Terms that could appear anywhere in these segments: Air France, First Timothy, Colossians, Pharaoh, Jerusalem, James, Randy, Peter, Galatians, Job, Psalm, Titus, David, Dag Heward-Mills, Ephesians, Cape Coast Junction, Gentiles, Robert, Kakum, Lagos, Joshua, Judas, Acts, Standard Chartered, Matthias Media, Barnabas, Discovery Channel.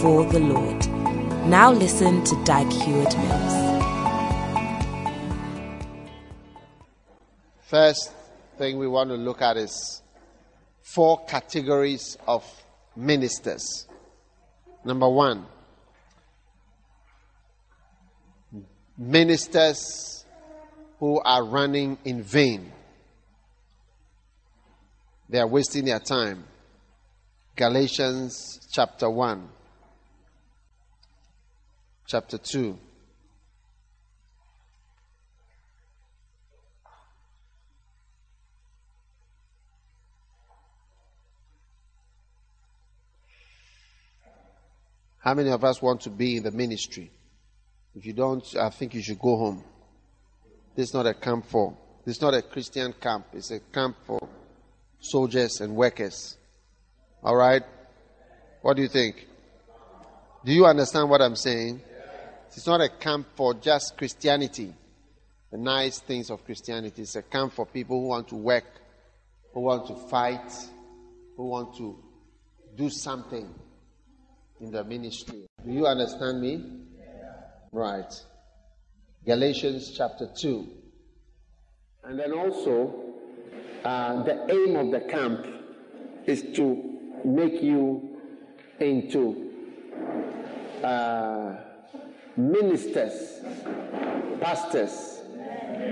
for the Lord. Now listen to Dag Heward-Mills. First thing we want to look at is four categories of ministers. Number one, ministers who are running in vain. They are wasting their time. Galatians chapter 1, chapter 2. How many of us want to be in the ministry? If you don't, I think you should go home. This is not a camp for. This is not a Christian camp. It's a camp for soldiers and workers. All right? What do you think? Do you understand what I'm saying? It's not a camp for just Christianity, the nice things of Christianity. It's a camp for people who want to work, who want to fight, who want to do something in the ministry. Do you understand me? Yeah. Right. Galatians chapter 2. And then also, the aim of the camp is to make you into ministers, pastors.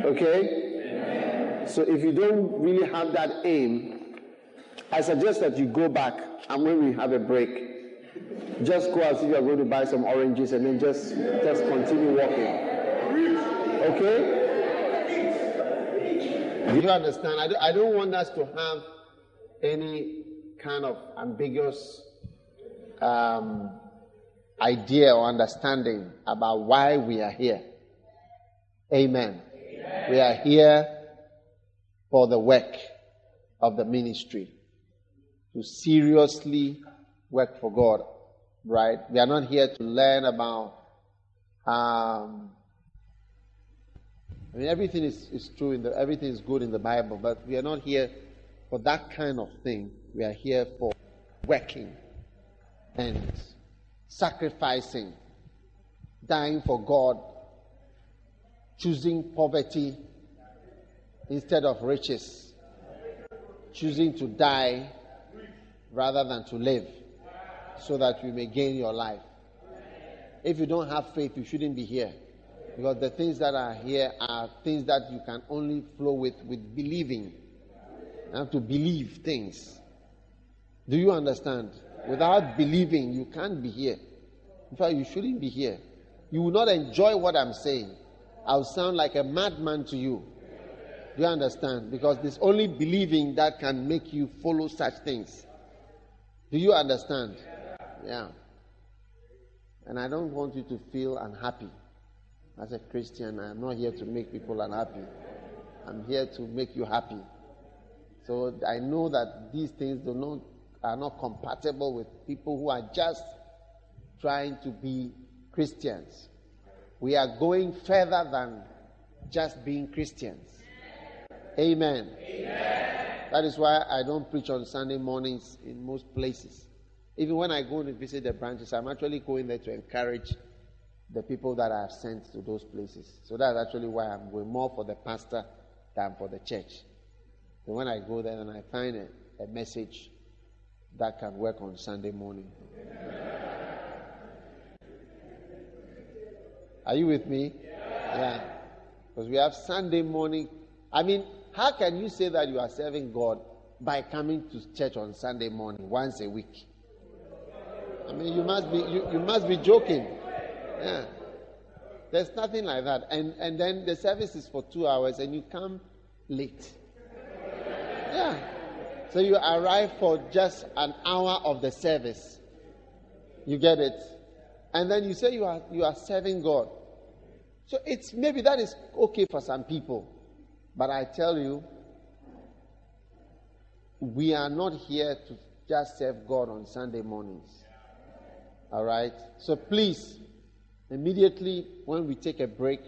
Okay? Yeah. So if you don't really have that aim, I suggest that you go back, and when we have a break, just go as if you are going to buy some oranges and then just continue walking. Okay? Do you understand? I don't want us to have any kind of ambiguous idea or understanding about why we are here. Amen. Amen. We are here for the work of the ministry, to seriously work for God. Right? We are not here to learn about, everything is true, everything is good in the Bible, but we are not here for that kind of thing. We are here for working and sacrificing, dying for God, choosing poverty instead of riches, choosing to die rather than to live, so that you may gain your life. If you don't have faith, you shouldn't be here, because the things that are here are things that you can only flow with believing. You have to believe things. Do you understand? Without believing, you can't be here. In fact, you shouldn't be here. You will not enjoy what I'm saying. I'll sound like a madman to you. Do you understand? Because it's only believing that can make you follow such things. Do you understand? Yeah. And I don't want you to feel unhappy. As a Christian, I'm not here to make people unhappy. I'm here to make you happy. So I know that these things are not compatible with people who are just trying to be Christians. We are going further than just being Christians. Amen. Amen. That is why I don't preach on Sunday mornings in most places. Even when I go to visit the branches, I'm actually going there to encourage the people that I have sent to those places. So that's actually why I'm going more for the pastor than for the church. So when I go there and I find a message that can work on Sunday morning. Are you with me? Yeah. Because we have Sunday morning. I mean, how can you say that you are serving God by coming to church on Sunday morning once a week? I mean, you must be joking. Yeah. There's nothing like that. And then the service is for 2 hours and you come late. Yeah. So you arrive for just an hour of the service. You get it? And then you say you are serving God. So it's maybe that is okay for some people. But I tell you, we are not here to just serve God on Sunday mornings. All right? So please, immediately when we take a break,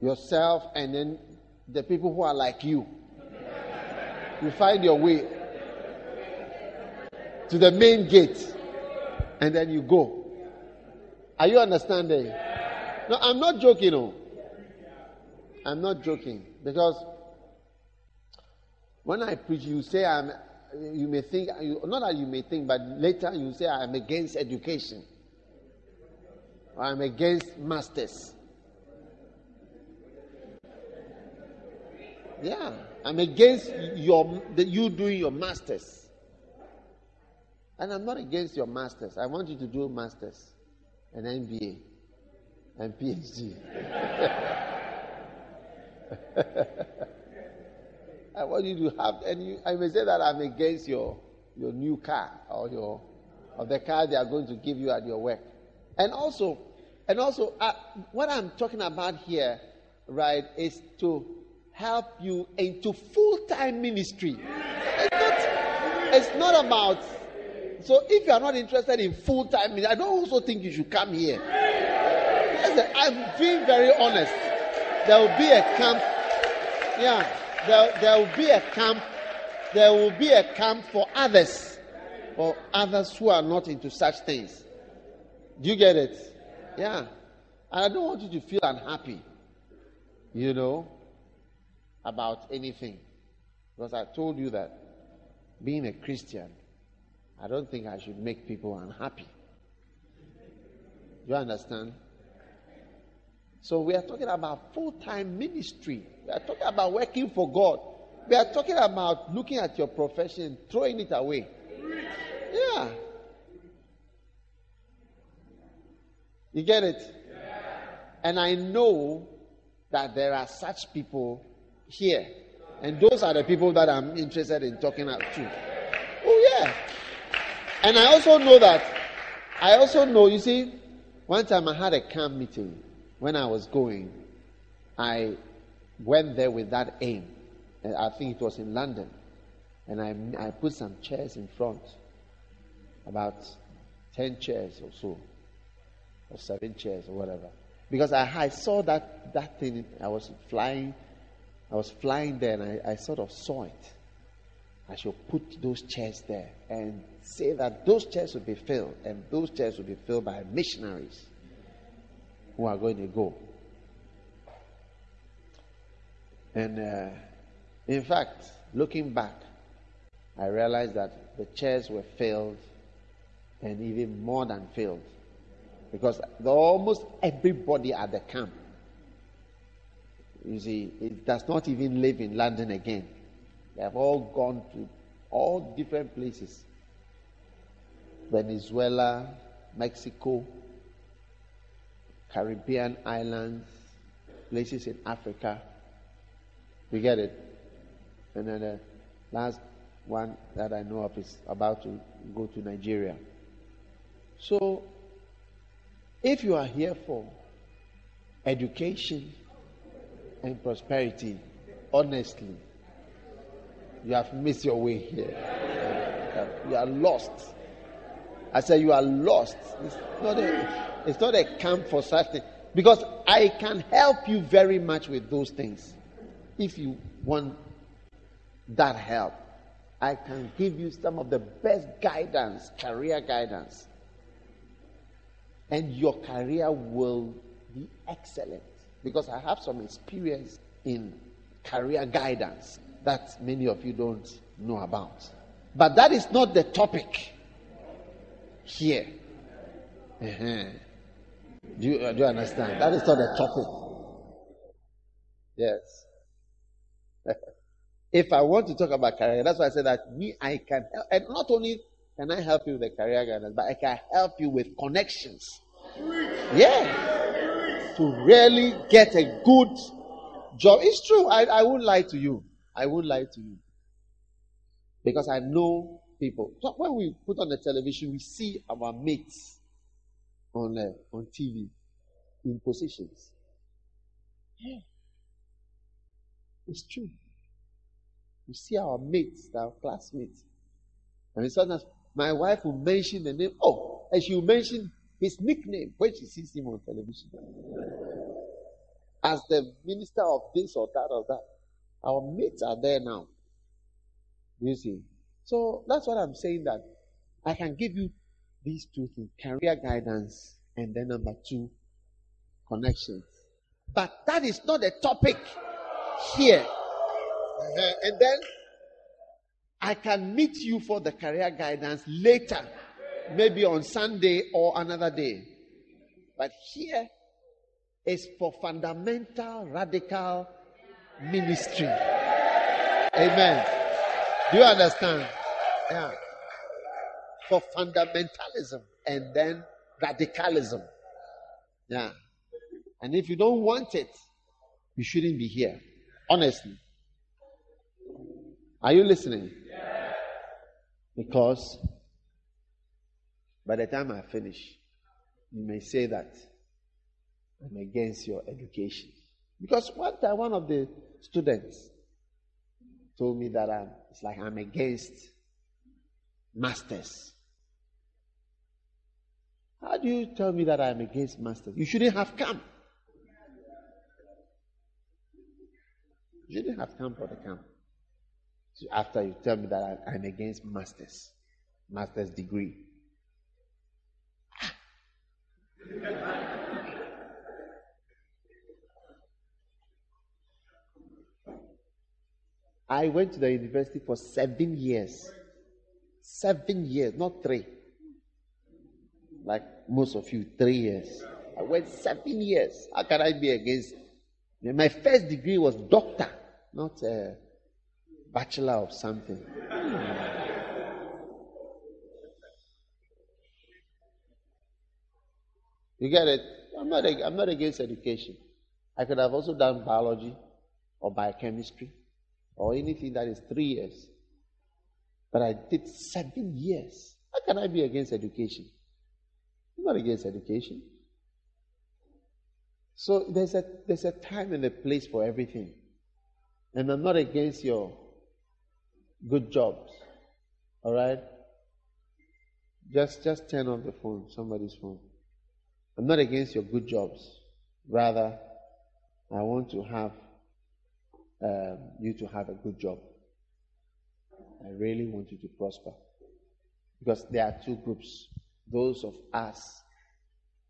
yourself and then the people who are like you, you find your way to the main gate and then you go. Are you understanding? No, I'm not joking. No. I'm not joking, because when I preach, you may think, but later you say I'm against education. Or I'm against masters. Yeah, I'm against you doing your masters. And I'm not against your masters. I want you to do masters, an MBA, and PhD. I want you to have, and you, I may say that I'm against your new car or the car they are going to give you at your work, and also, what I'm talking about here, right, is to help you into full-time ministry. It's not about. So if you are not interested in full-time ministry, I don't also think you should come here. Listen, I'm being very honest. There will be a camp. Yeah, there will be a camp. There will be a camp for others who are not into such things. Do you get it? Yeah. And I don't want you to feel unhappy, about anything, because I told you that being a Christian, I don't think I should make people unhappy. Do you understand? So we are talking about full-time ministry. We are talking about working for God. We are talking about looking at your profession and throwing it away. Yeah. You get it? Yeah. And I know that there are such people here. And those are the people that I'm interested in talking to. Oh, yeah. And I also know, you see, one time I had a camp meeting. When I was going, I went there with that aim. And I think it was in London. And I put some chairs in front, about 10 chairs or so, or 7 chairs or whatever. Because I saw that thing, I was flying there, and I sort of saw it. I should put those chairs there and say that those chairs would be filled, and those chairs would be filled by missionaries who are going to go. And in fact, looking back, I realized that the chairs were filled, and even more than filled, because almost everybody at the camp, you see, it does not even live in London again. They have all gone to all different places. Venezuela, Mexico, Caribbean islands, places in Africa. You get it? And then the last one that I know of is about to go to Nigeria. So, if you are here for education and prosperity, honestly, you have missed your way here. You are lost. I said you are lost. It's not a camp for such things. Because I can help you very much with those things. If you want that help, I can give you some of the best guidance, career guidance. And your career will be excellent. Because I have some experience in career guidance that many of you don't know about. But that is not the topic here. Uh-huh. Do you understand? That is not a topic. Yes. If I want to talk about career, that's why I say that I can help. And not only can I help you with the career guidance, but I can help you with connections. Yeah. To really get a good job. It's true. I won't lie to you. Because I know people. So when we put on the television, we see our mates on TV in positions. Yeah. It's true. We see our mates, our classmates. I mean, sometimes my wife will mention the name, and she will mention his nickname when she sees him on television. As the minister of this or that or that. Our mates are there now. You see. So that's what I'm saying, that I can give you these two things: career guidance, and then number two, connections. But that is not a topic here. And then I can meet you for the career guidance later, maybe on Sunday or another day. But here is for fundamental, radical ministry. Amen. Do you understand? Yeah. For fundamentalism and then radicalism. Yeah. And if you don't want it, you shouldn't be here. Honestly. Are you listening? Yeah. Because by the time I finish, you may say that I'm against your education. Because one time, one of the students told me that I'm against masters. How do you tell me that I'm against masters? You shouldn't have come. You shouldn't have come for the camp. So after you tell me that I'm against master's degree. I went to the university for 7 years. 7 years, not 3. Like most of you, 3 years. I went 7 years. How can I be against? My first degree was doctor, not Bachelor of something. You get it? I'm not against education. I could have also done biology or biochemistry or anything that is 3 years. But I did 7 years. How can I be against education? I'm not against education. So there's a time and a place for everything. And I'm not against your good jobs. All right? Just turn off the phone, somebody's phone. I'm not against your good jobs. Rather, I want to have you to have a good job. I really want you to prosper. Because there are two groups. Those of us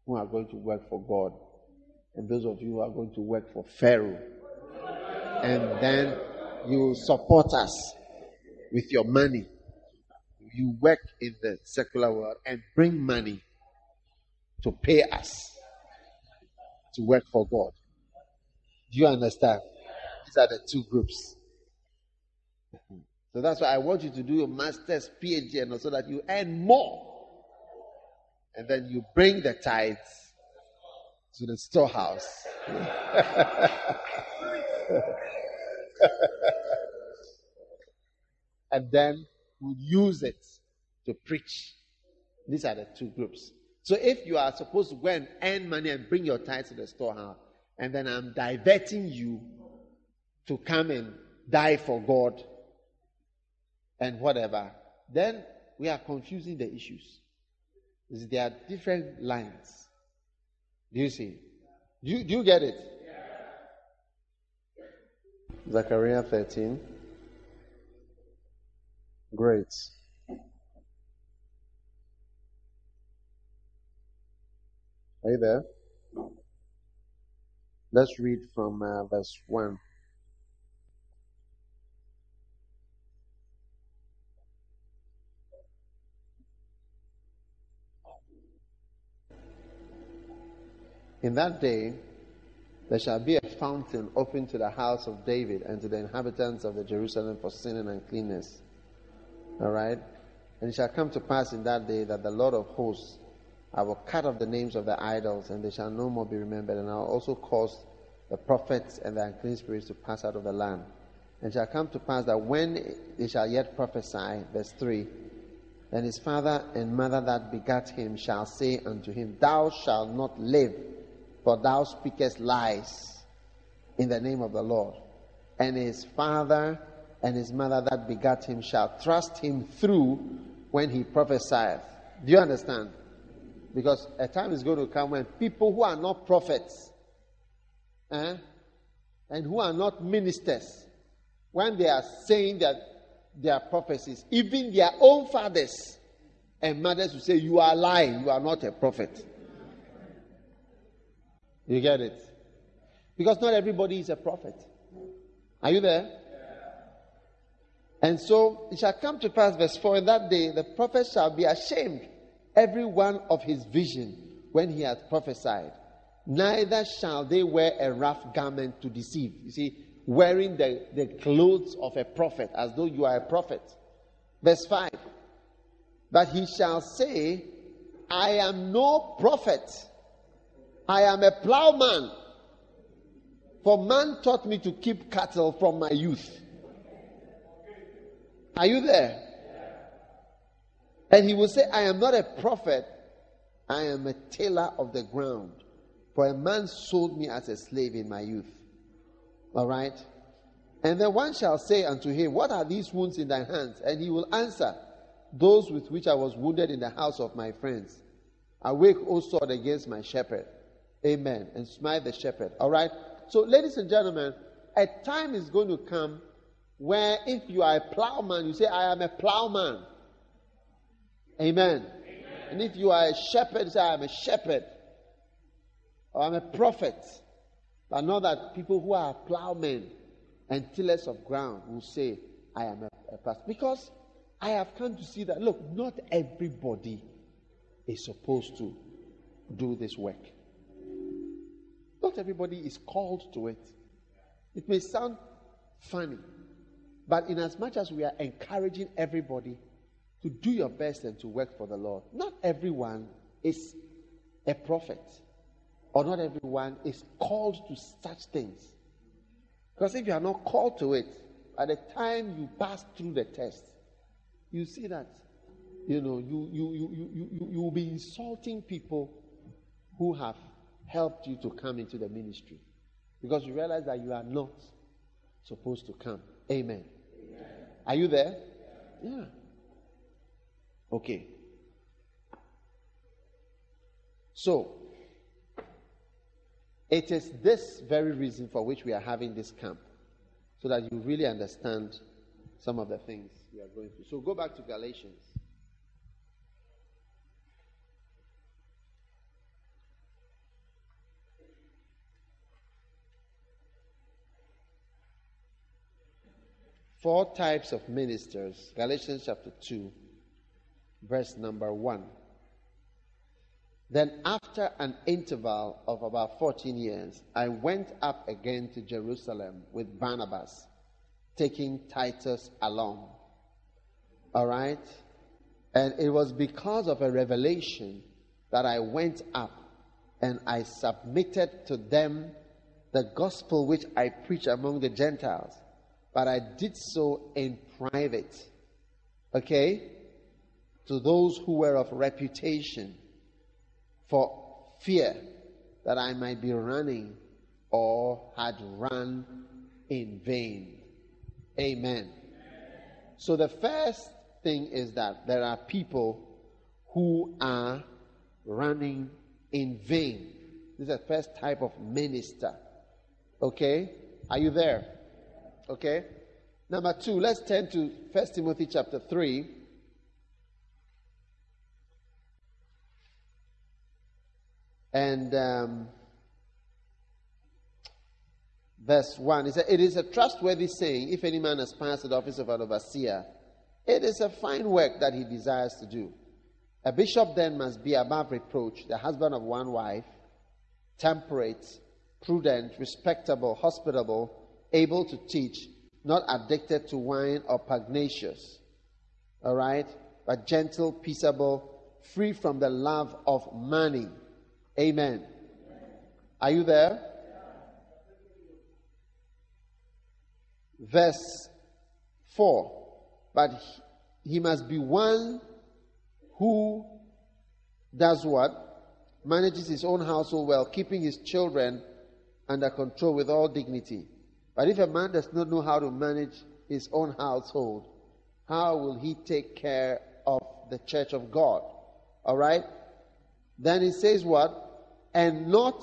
who are going to work for God, and those of you who are going to work for Pharaoh. And then you will support us with your money. You work in the secular world and bring money to pay us to work for God. Do you understand? These are the two groups. So that's why I want you to do your master's, PhD, and so that you earn more. And then you bring the tithes to the storehouse. And then we'll use it to preach. These are the two groups. So if you are supposed to go and earn money and bring your tithes to the storehouse, and then I'm diverting you to come and die for God and whatever, then we are confusing the issues. There are different lines. Do you see? Do you get it? Zechariah 13. Great. Are you there? Let's read from verse 1. In that day, there shall be a fountain open to the house of David and to the inhabitants of the Jerusalem for sin and uncleanness. All right? And it shall come to pass in that day that the Lord of hosts, I will cut off the names of the idols, and they shall no more be remembered. And I will also cause the prophets and the unclean spirits to pass out of the land. And it shall come to pass that when they shall yet prophesy, verse 3, that his father and mother that begat him shall say unto him, Thou shalt not live, for thou speakest lies in the name of the Lord. And his father and his mother that begat him shall thrust him through when he prophesieth. Do you understand? Because a time is going to come when people who are not prophets and who are not ministers, when they are saying that their prophecies, even their own fathers and mothers will say, you are lying, you are not a prophet. You get it? Because not everybody is a prophet. Are you there? Yeah. And so it shall come to pass, verse 4, in that day the prophet shall be ashamed, every one of his vision, when he hath prophesied. Neither shall they wear a rough garment to deceive. You see, wearing the clothes of a prophet, as though you are a prophet. Verse 5. But he shall say, I am no prophet. I am a plowman. For man taught me to keep cattle from my youth. Are you there? And he will say, I am not a prophet. I am a tailor of the ground. For a man sold me as a slave in my youth. All right? And then one shall say unto him, What are these wounds in thy hands? And he will answer, Those with which I was wounded in the house of my friends. Awake, O sword, against my shepherd. Amen. And smite the shepherd. All right? So, ladies and gentlemen, a time is going to come where if you are a plowman, you say, I am a plowman. Amen. Amen. And if you are a shepherd, you say, I am a shepherd. Or I'm a prophet. But not that people who are plowmen and tillers of ground will say, I am a pastor. Because I have come to see that, look, not everybody is supposed to do this work. Not everybody is called to it. It may sound funny, but in as much as we are encouraging everybody to do your best and to work for the Lord, not everyone is a prophet. Or not everyone is called to such things. Because if you are not called to it, by the time you pass through the test, you see that, you know, you will be insulting people who have helped you to come into the ministry. Because you realize that you are not supposed to come. Amen. Amen. Are you there? Yeah. Okay. So, it is this very reason for which we are having this camp, so that you really understand some of the things we are going through. So go back to Galatians. Four types of ministers. Galatians chapter 2, verse number 1. Then after an interval of about 14 years, I went up again to Jerusalem with Barnabas, taking Titus along. All right? And it was because of a revelation that I went up and I submitted to them the gospel which I preach among the Gentiles. But I did so in private, okay, to those who were of reputation, for fear that I might be running or had run in vain. Amen. Amen. So the first thing is that there are people who are running in vain. This is the first type of minister. Okay? Are you there? Okay? Number 2, let's turn to First Timothy chapter 3. And verse 1, it says, It is a trustworthy saying, if any man aspires to the office of an overseer, it is a fine work that he desires to do. A bishop then must be above reproach, the husband of one wife, temperate, prudent, respectable, hospitable, able to teach, not addicted to wine or pugnacious. All right? But gentle, peaceable, free from the love of money. Amen. Are you there? Verse 4. But he must be one who does what? Manages his own household well, keeping his children under control with all dignity. But if a man does not know how to manage his own household, how will he take care of the church of God? All right? Then he says what? And not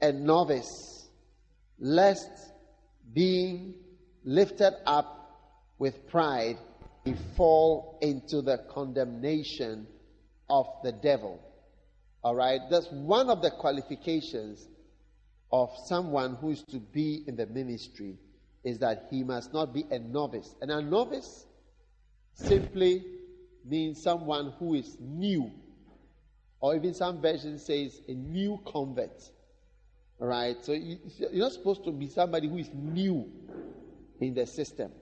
a novice, lest being lifted up with pride, he fall into the condemnation of the devil. All right? That's one of the qualifications of someone who is to be in the ministry, is that he must not be a novice. And a novice simply means someone who is new, or even some version says a new convert. All right? So you're not supposed to be somebody who is new in the system.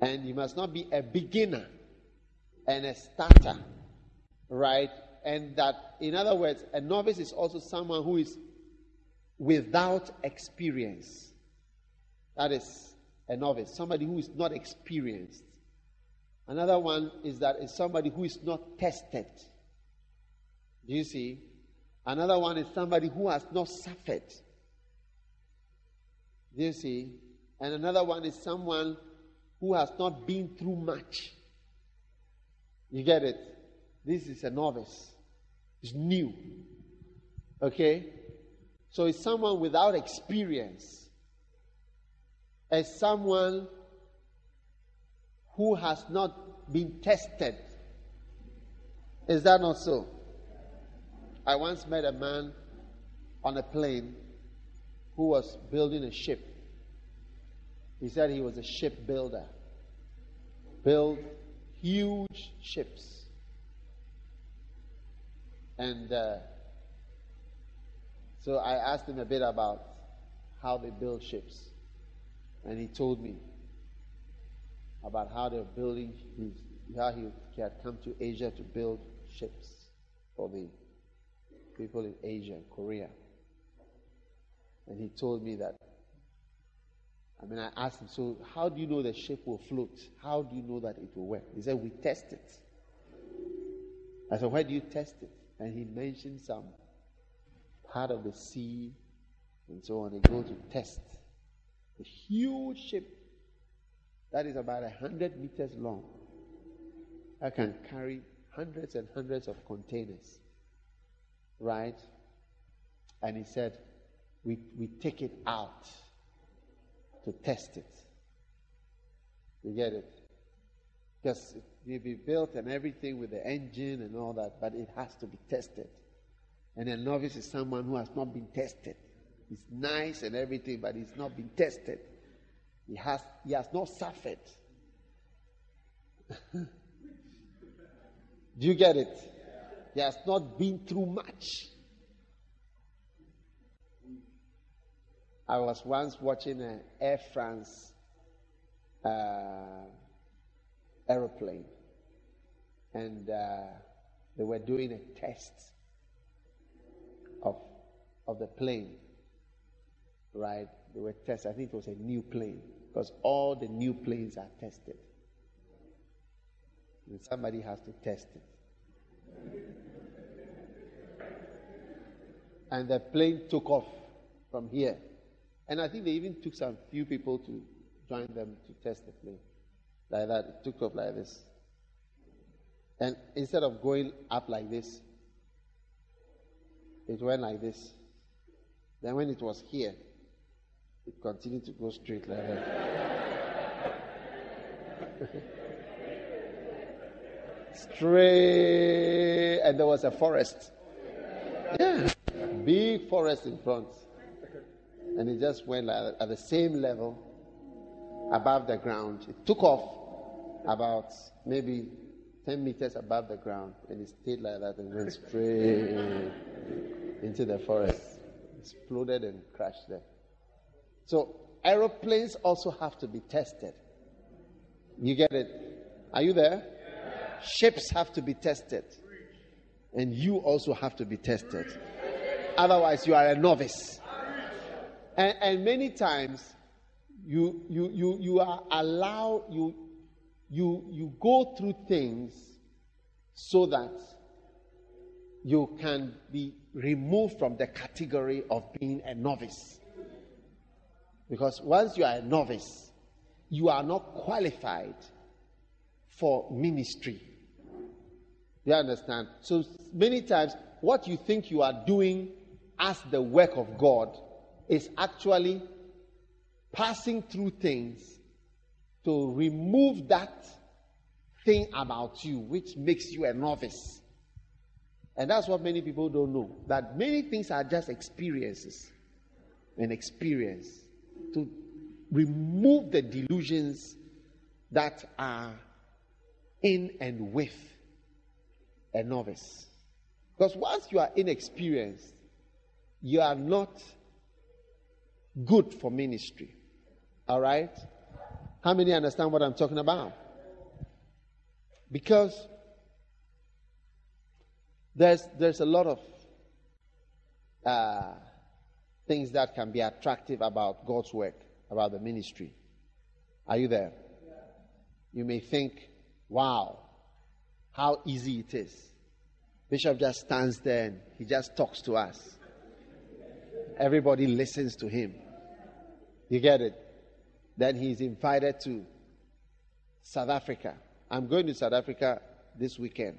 And you must not be a beginner and a starter, right? And that, in other words, a novice is also someone who is without experience. That is a novice, somebody who is not experienced. Another one is that is somebody who is not tested. Do you see? Another one is somebody who has not suffered. Do you see? And another one is someone who has not been through much. You get it? This is a novice. It's new. Okay? So it's someone without experience. It's someone who has not been tested. Is that not so? I once met a man on a plane who was building a ship. He said he was a shipbuilder. Built huge ships. And so I asked him a bit about how they build ships. And he told me about how they were building, how he had come to Asia to build ships for the people in Asia and Korea. And he told me that, I asked him, so how do you know the ship will float? How do you know that it will work? He said, we test it. I said, where do you test it? And he mentioned some part of the sea and so on. They go to test a huge ship that is about 100 meters long, that can carry hundreds and hundreds of containers, right? And he said, we take it out to test it. You get it? Because it may be built and everything with the engine and all that, but it has to be tested. And a novice is someone who has not been tested. It's nice and everything, but it's not been tested. He has not suffered. Do you get it? He has not been through much. I was once watching an Air France aeroplane, and they were doing a test of the plane, right? They were testing. I think it was a new plane, because all the new planes are tested. And somebody has to test it. And the plane took off from here. And I think they even took some few people to join them to test the plane. Like that, it took off like this. And instead of going up like this, it went like this. Then when it was here, it continued to go straight like that. Straight, and there was a forest. Yeah, big forest in front. And it just went like at the same level above the ground. It took off about maybe 10 meters above the ground, and it stayed like that and went straight into the forest. Exploded and crashed there. So aeroplanes also have to be tested. You get it? Are you there? Yeah. Ships have to be tested. And you also have to be tested. Otherwise, you are a novice. And many times you are allowed, you go through things so that you can be removed from the category of being a novice. Because once you are a novice, you are not qualified for ministry. You understand? So many times, what you think you are doing as the work of God is actually passing through things to remove that thing about you which makes you a novice. And that's what many people don't know, that many things are just experiences and experience to remove the delusions that are in and with a novice. Because once you are inexperienced, you are not good for ministry. All right? How many understand what I'm talking about? Because there's a lot of things that can be attractive about God's work, about the ministry. Are you there? Yeah. You may think, wow, how easy it is. Bishop just stands there and he just talks to us. Everybody listens to him. You get it? Then he's invited to South Africa. I'm going to South Africa this weekend.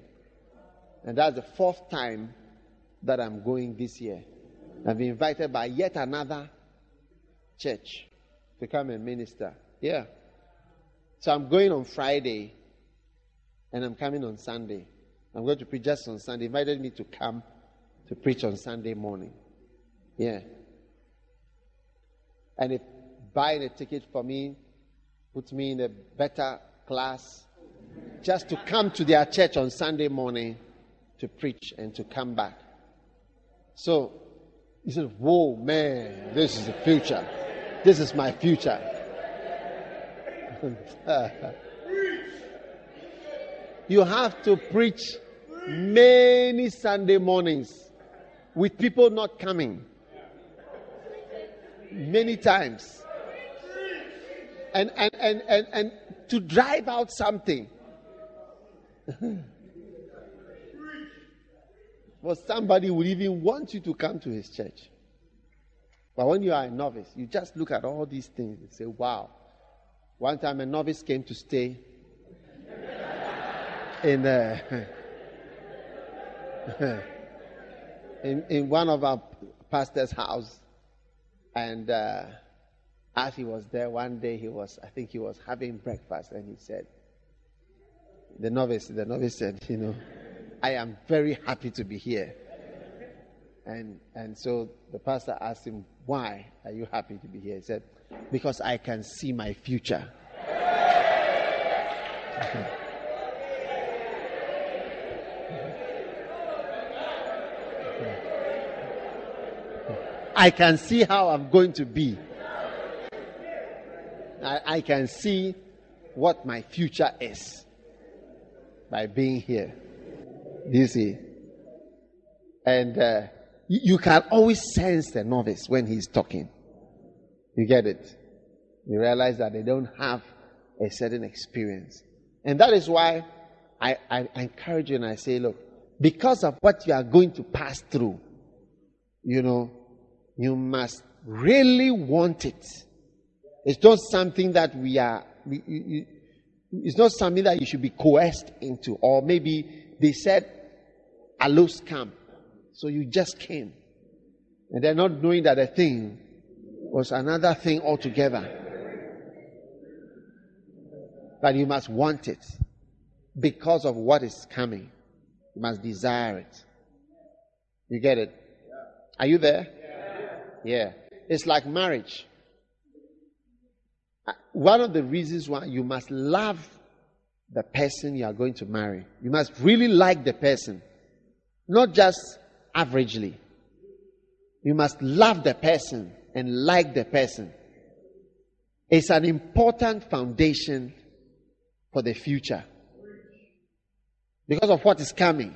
And that's the 4th time that I'm going this year. I've been invited by yet another church to come and minister. Yeah. So I'm going on Friday and I'm coming on Sunday. I'm going to preach just on Sunday. They invited me to come to preach on Sunday morning. Yeah. And if buying a ticket for me puts me in a better class just to come to their church on Sunday morning to preach and to come back. So he said, whoa, man, this is the future. This is my future. You have to preach many Sunday mornings with people not coming. Many times. And to drive out something. Well, somebody would even want you to come to his church. But when you are a novice, you just look at all these things and say, wow. One time a novice came to stay in one of our pastor's house. And as he was there, one day he was having breakfast, and he said, the novice said, you know, I am very happy to be here. And so the pastor asked him, why are you happy to be here? He said, because I can see my future. I can see how I'm going to be. I can see what my future is by being here. You see? And you can always sense the novice when he's talking. You get it? You realize that they don't have a certain experience. And that is why I encourage you and I say, look, because of what you are going to pass through, you know, you must really want it. It's not something that it's not something that you should be coerced into. Or maybe they said, Aloe's camp. So you just came. And they're not knowing that a thing was another thing altogether. But you must want it because of what is coming. You must desire it. You get it? Are you there? Yeah. It's like marriage. One of the reasons why you must love the person you are going to marry. You must really like the person. Not just averagely. You must love the person and like the person. It's an important foundation for the future. Because of what is coming.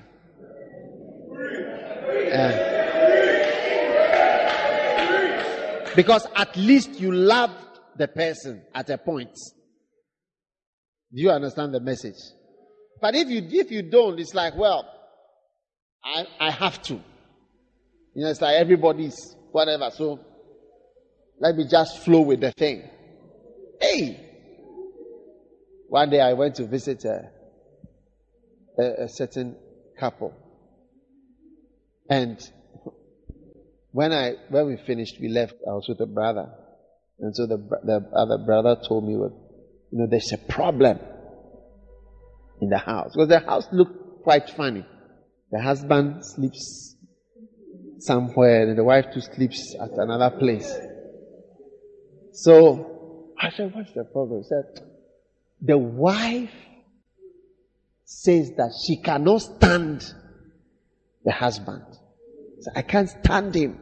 Because at least you loved the person at a point. Do you understand the message? But if you don't, it's like, well, I have to. You know, it's like everybody's whatever. So let me just flow with the thing. Hey! One day I went to visit a certain couple. And when we finished, we left. I was with a brother. And so the other brother told me, there's a problem in the house. Because the house looked quite funny. The husband sleeps somewhere, and the wife too sleeps at another place. So I said, what's the problem? He said, the wife says that she cannot stand the husband. So I can't stand him.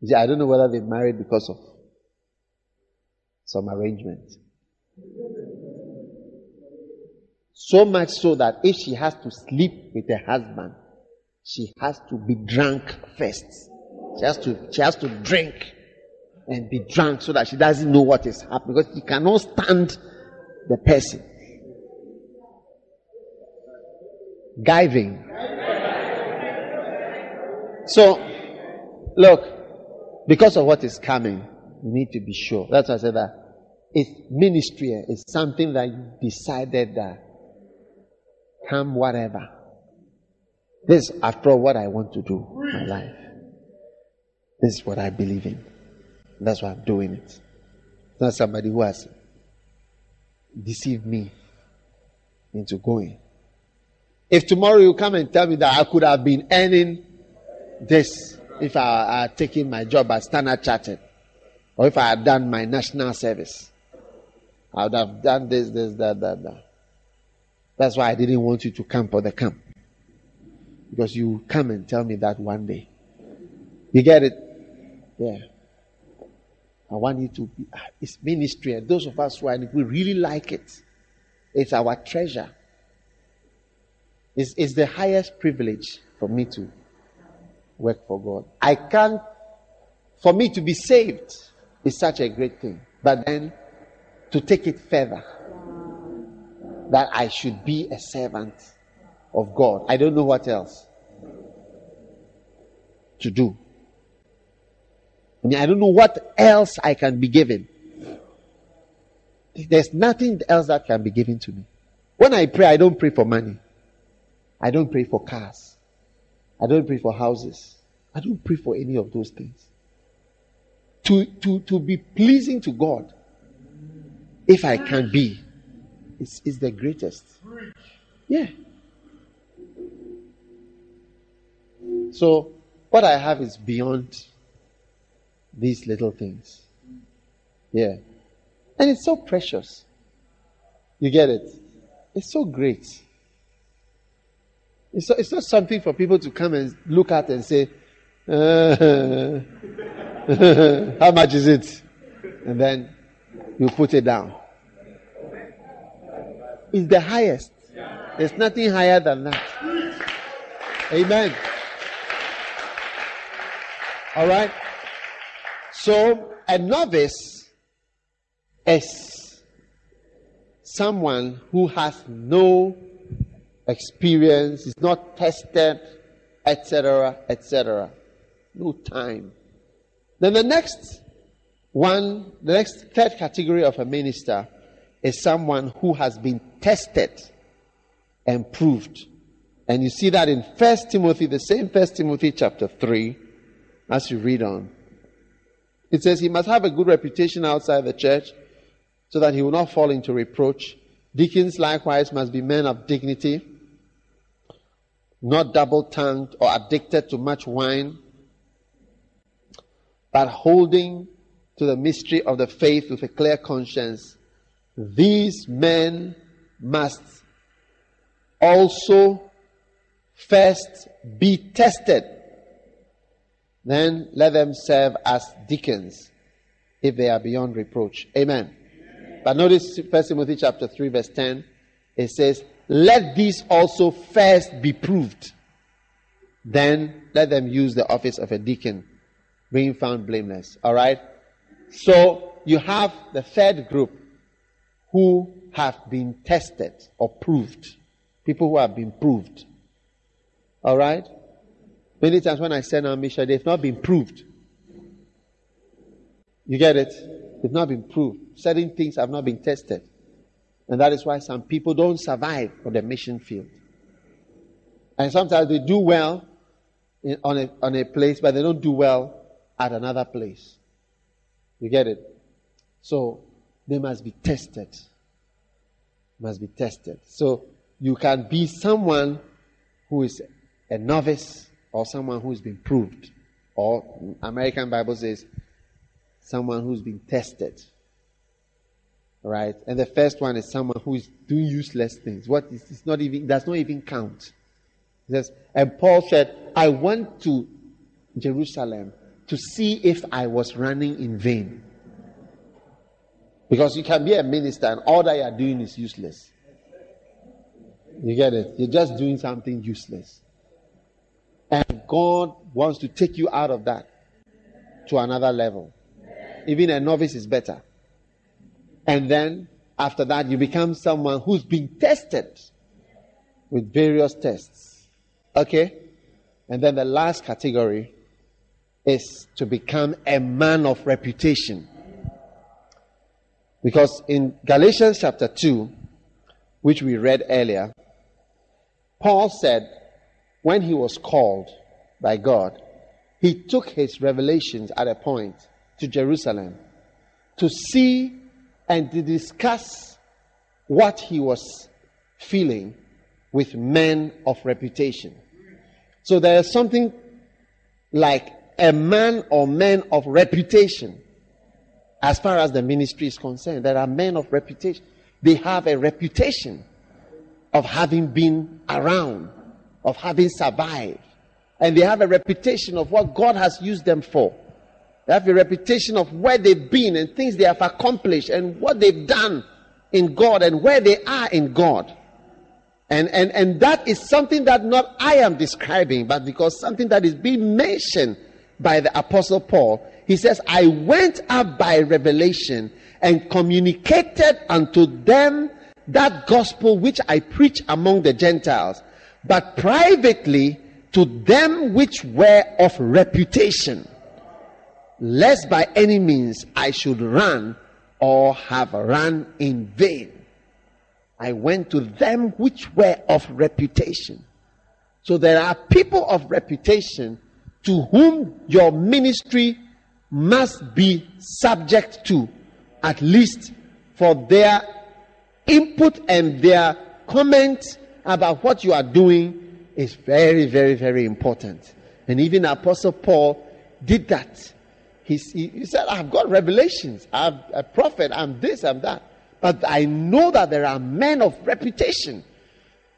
He said, I don't know whether they married because of some arrangement. So much so that if she has to sleep with her husband, she has to be drunk first. She has to drink and be drunk so that she doesn't know what is happening, because she cannot stand the person. Giving. So, look, because of what is coming, you need to be sure. That's why I said that it's ministry. It's something that you decided that come whatever. This is, after all, what I want to do in my life. This is what I believe in. That's why I'm doing it. Not somebody who has deceived me into going. If tomorrow you come and tell me that I could have been earning this if I had taken my job at Standard Chartered, or if I had done my national service, I would have done this, that. That's why I didn't want you to camp for the camp. Because you come and tell me that one day. You get it? Yeah. I want you to be. It's ministry, and those of us who are in it, we really like it. It's our treasure. It's the highest privilege for me to work for God. I can't. For me to be saved is such a great thing. But then to take it further, that I should be a servant of God. I don't know what else to do. I mean, I don't know what else I can be given. There's nothing else that can be given to me. When I pray, I don't pray for money. I don't pray for cars. I don't pray for houses. I don't pray for any of those things. To be pleasing to God, if I can be, is the greatest. Yeah. So, what I have is beyond these little things. Yeah. And it's so precious. You get it? It's so great. It's not something for people to come and look at and say, how much is it? And then you put it down. It's the highest. There's nothing higher than that. Amen. All right? So, a novice is someone who has no experience, is not tested, etc., etc. No time. Then the third category of a minister is someone who has been tested and proved. And you see that in First Timothy, the same First Timothy chapter 3, as you read on. It says he must have a good reputation outside the church, so that he will not fall into reproach. Deacons likewise must be men of dignity, not double-tongued or addicted to much wine, but holding to the mystery of the faith with a clear conscience. These men must also first be tested. Then let them serve as deacons if they are beyond reproach. Amen. But notice 1 Timothy chapter 3 verse 10. It says, let these also first be proved. Then let them use the office of a deacon, being found blameless. Alright? So you have the third group who have been tested or proved. People who have been proved. All right? Many times when I send our mission, they've not been proved. You get it? They've not been proved. Certain things have not been tested. And that is why some people don't survive on the mission field. And sometimes they do well on a place, but they don't do well at another place. You get it? So they must be tested. Must be tested. So you can be someone who is a novice or someone who's been proved. Or American Bible says someone who's been tested. Right? And the first one is someone who is doing useless things. What is it's not even does not even count. It says, and Paul said, I went to Jerusalem to see if I was running in vain. Because you can be a minister and all that you are doing is useless. You get it? You're just doing something useless. And God wants to take you out of that to another level. Even a novice is better. And then, after that, you become someone who's been tested with various tests. Okay? And then the last category is to become a man of reputation. Because in Galatians chapter 2, which we read earlier, Paul said when he was called by God, he took his revelations at a point to Jerusalem to see and to discuss what he was feeling with men of reputation. So there is something like a man or men of reputation. As far as the ministry is concerned, there are men of reputation. They have a reputation of having been around, of having survived. And they have a reputation of what God has used them for. They have a reputation of where they've been and things they have accomplished and what they've done in God and where they are in God. And that is something that not I am describing, but because something that is being mentioned by the Apostle Paul. He says, I went up by revelation and communicated unto them that gospel which I preach among the Gentiles, but privately to them which were of reputation, lest by any means I should run or have run in vain. I went to them which were of reputation. So there are people of reputation to whom your ministry must be subject to, at least for their input and their comment about what you are doing is very, very, very important. And even Apostle Paul did that. He said, I've got revelations. I'm a prophet. I'm this, I'm that. But I know that there are men of reputation.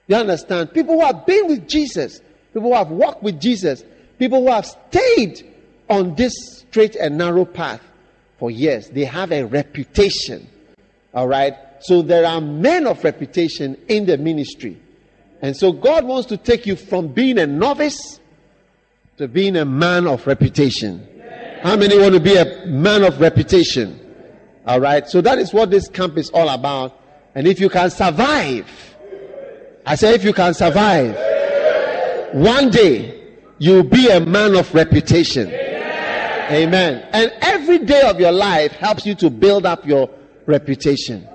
You understand? People who have been with Jesus. People who have walked with Jesus. People who have stayed on this straight and narrow path for years. They have a reputation. All right? So there are men of reputation in the ministry. And so God wants to take you from being a novice to being a man of reputation. How many want to be a man of reputation? All right? So that is what this camp is all about. And if you can survive, I say if you can survive, one day you'll be a man of reputation. Amen. And every day of your life helps you to build up your reputation.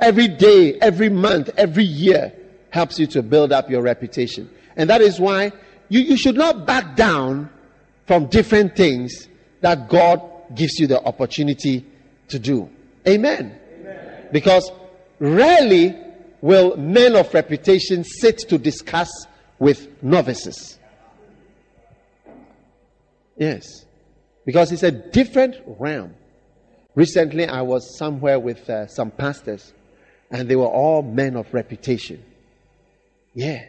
Every day, every month, every year helps you to build up your reputation. And that is why you should not back down from different things that God gives you the opportunity to do. Amen. Amen. Because rarely will men of reputation sit to discuss with novices. Yes. Because it's a different realm. Recently, I was somewhere with some pastors, and they were all men of reputation. Yeah.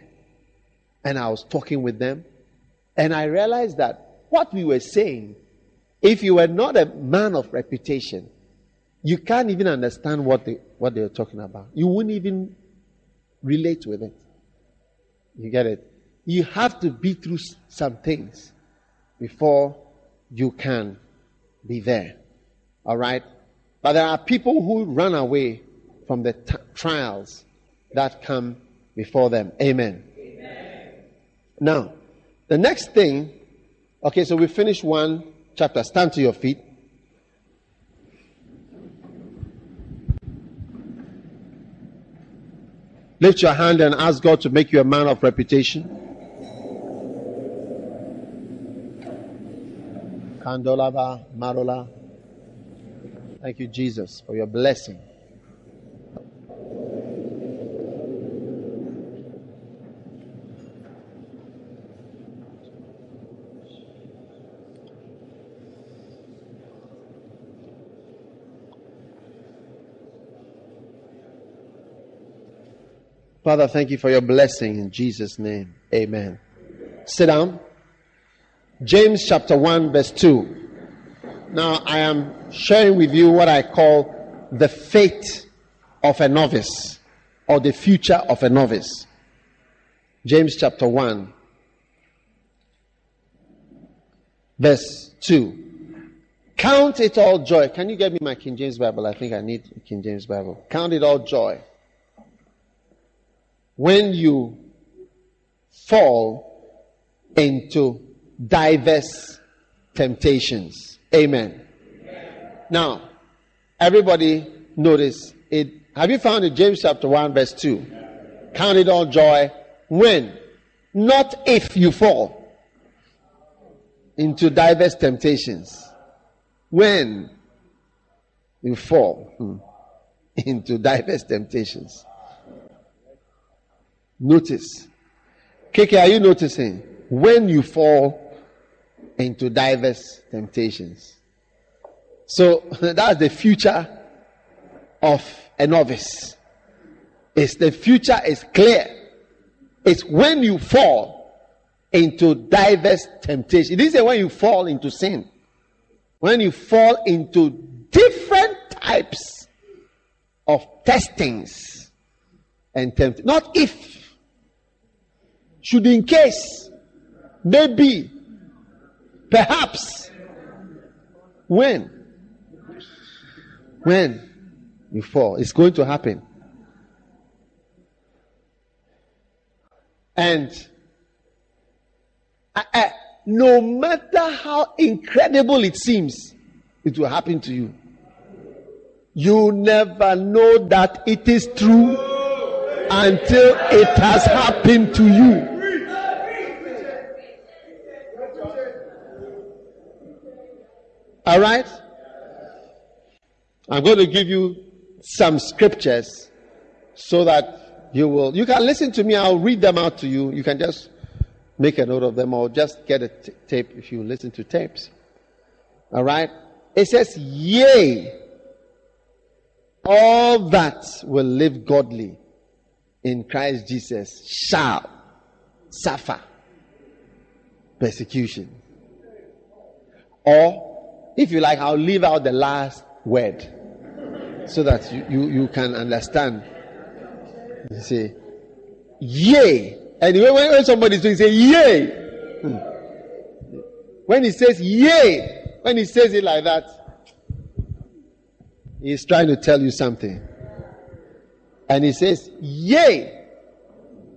And I was talking with them, and I realized that what we were saying, if you were not a man of reputation, you can't even understand what they were talking about. You wouldn't even relate with it. You get it? You have to be through some things before you can be there. All right? But there are people who run away from the trials that come before them. Amen. Amen. Now, the next thing, okay, so we finished one chapter. Stand to your feet. Lift your hand and ask God to make you a man of reputation. Kandolava, Marola. Thank you, Jesus, for your blessing. Father, thank you for your blessing in Jesus' name. Amen. Sit down. James chapter 1 verse 2. Now I am sharing with you what I call the fate of a novice or the future of a novice. James chapter 1 verse 2. Count it all joy. Can you get me my King James Bible? I think I need a King James Bible. Count it all joy when you fall into diverse temptations. Amen. Amen. Now, everybody notice it. Have you found it? James chapter 1 verse 2. Count it all joy when, not if you fall into diverse temptations. When you fall into diverse temptations. Notice. KK, are you noticing? When you fall into diverse temptations. So that's the future of a novice. It's the future is clear. It's when you fall into diverse temptations. It isn't when you fall into sin. When you fall into different types of testings and temptations. Not if. Should in case, maybe, perhaps, when you fall, it's going to happen. And no matter how incredible it seems, it will happen to you. You never know that it is true until it has happened to you. All right? I'm going to give you some scriptures so that you can listen to me. I'll read them out to you. You can just make a note of them or just get a tape if you listen to tapes. All right? It says, yea, all that will live godly in Christ Jesus shall suffer persecution. Or, if you like, I'll leave out the last word so that you can understand. You say, yay. Anyway, when somebody's doing, say, yay. When he says, yay, when he says it like that, he's trying to tell you something. And he says, yay,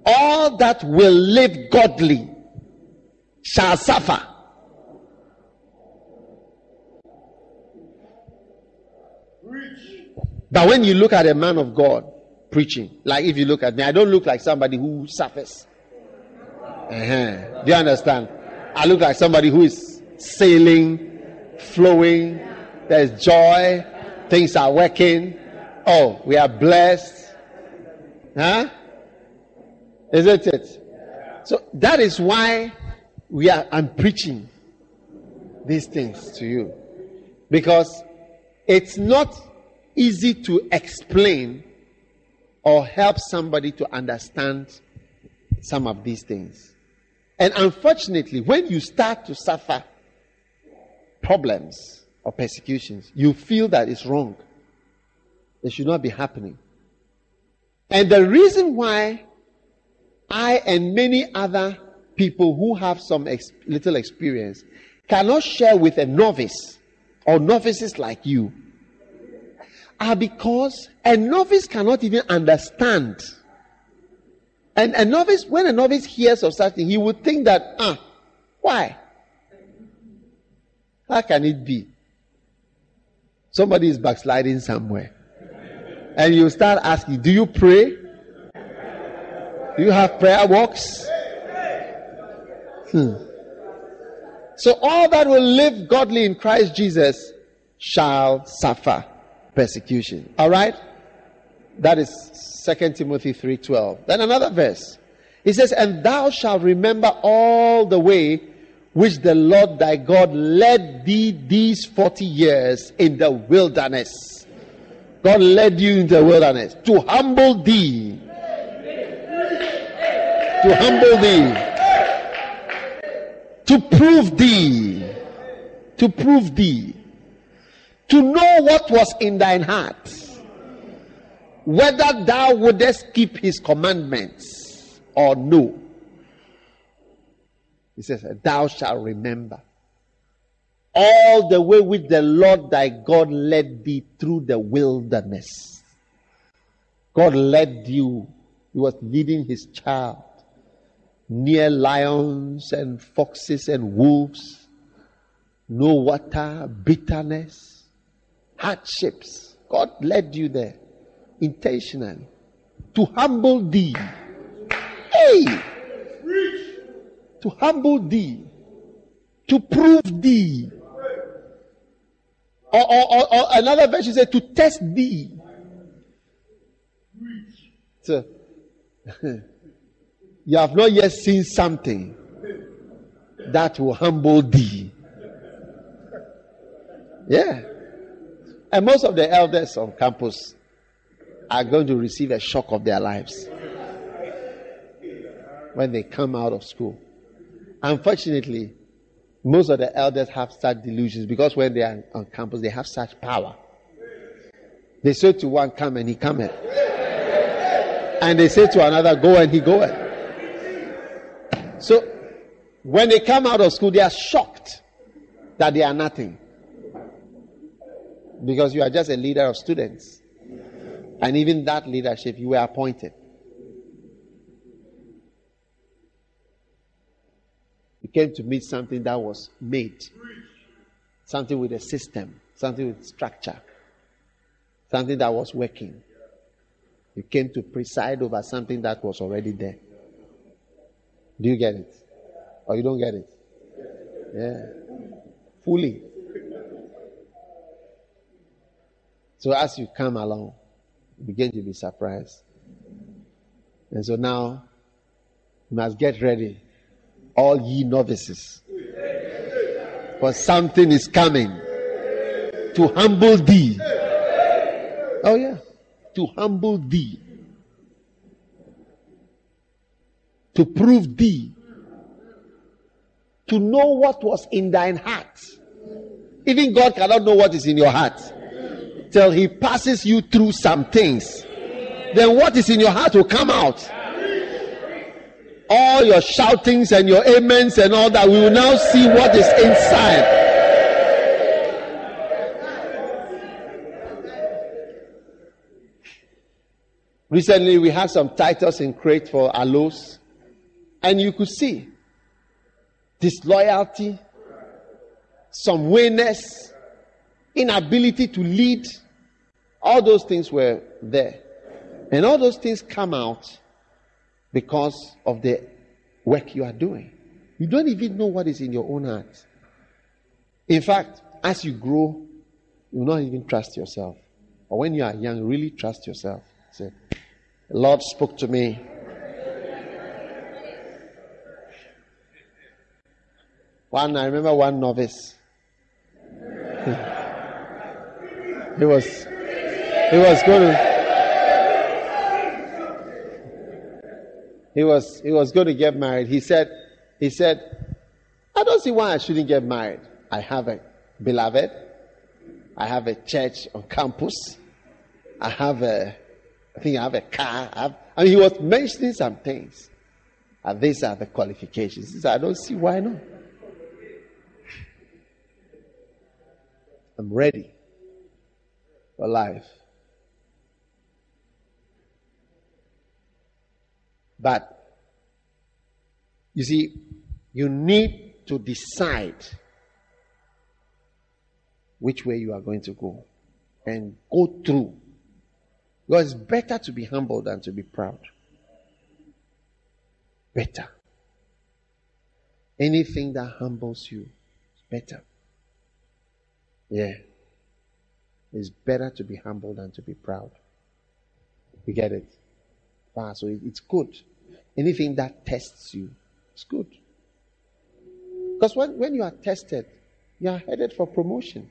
all that will live godly shall suffer. But when you look at a man of God preaching, like if you look at me, I don't look like somebody who suffers. Do you understand? I look like somebody who is sailing, flowing, there's joy, things are working. Oh, we are blessed. Huh? Isn't it? So that is why I'm preaching these things to you. Because it's not easy to explain or help somebody to understand some of these things. And unfortunately, when you start to suffer problems or persecutions, you feel that it's wrong. It should not be happening. And the reason why I and many other people who have some little experience cannot share with a novice or novices like you, are because a novice cannot even understand. And a novice, when a novice hears of such thing, he would think that, why? How can it be? Somebody is backsliding somewhere. And you start asking, do you pray? Do you have prayer walks? So all that will live godly in Christ Jesus shall suffer persecution. All right? That is 2 Timothy 3:12. Then another verse. It says, and thou shalt remember all the way which the Lord thy God led thee these 40 years in the wilderness. God led you in the wilderness to humble thee. To humble thee. To prove thee. To prove thee. To know what was in thine heart. Whether thou wouldest keep his commandments or no. He says, thou shalt remember all the way which the Lord thy God led thee through the wilderness. God led you. He was leading his child. Near lions and foxes and wolves, no water, bitterness, hardships. God led you there intentionally to humble thee. Hey! To humble thee, to prove thee. Or another version says to test thee. So, you have not yet seen something that will humble thee. Yeah. And most of the elders on campus are going to receive a shock of their lives when they come out of school. Unfortunately, most of the elders have such delusions because when they are on campus, they have such power. They say to one, come and he cometh. And they say to another, go and he goeth. So, when they come out of school, they are shocked that they are nothing. Because you are just a leader of students. And even that leadership, you were appointed. You came to meet something that was made. Something with a system. Something with structure. Something that was working. You came to preside over something that was already there. Do you get it? Or you don't get it? Yeah. Fully. So as you come along, you begin to be surprised. And so now, you must get ready, all ye novices. For something is coming to humble thee. Oh yeah. To humble thee. To prove thee, to know what was in thine heart. Even God cannot know what is in your heart till he passes you through some things. Then what is in your heart will come out. All your shoutings and your amens and all that, we will now see what is inside. Recently, we had some Titus in Crete for aloes. And you could see disloyalty, some wayness, inability to lead. All those things were there. And all those things come out because of the work you are doing. You don't even know what is in your own heart. In fact, as you grow, you will not even trust yourself. Or when you are young, really trust yourself. Say, the Lord spoke to me. I remember one novice. He was going to get married. He said, I don't see why I shouldn't get married. I have a beloved. I have a church on campus. I have a car. He was mentioning some things. And these are the qualifications. He said, I don't see why not. I'm ready for life. But you see, you need to decide which way you are going to go and go through. Because it's better to be humble than to be proud. Better. Anything that humbles you is better. Yeah. It's better to be humble than to be proud. You get it? Wow, so it's good. Anything that tests you is good. Because when you are tested, you are headed for promotion.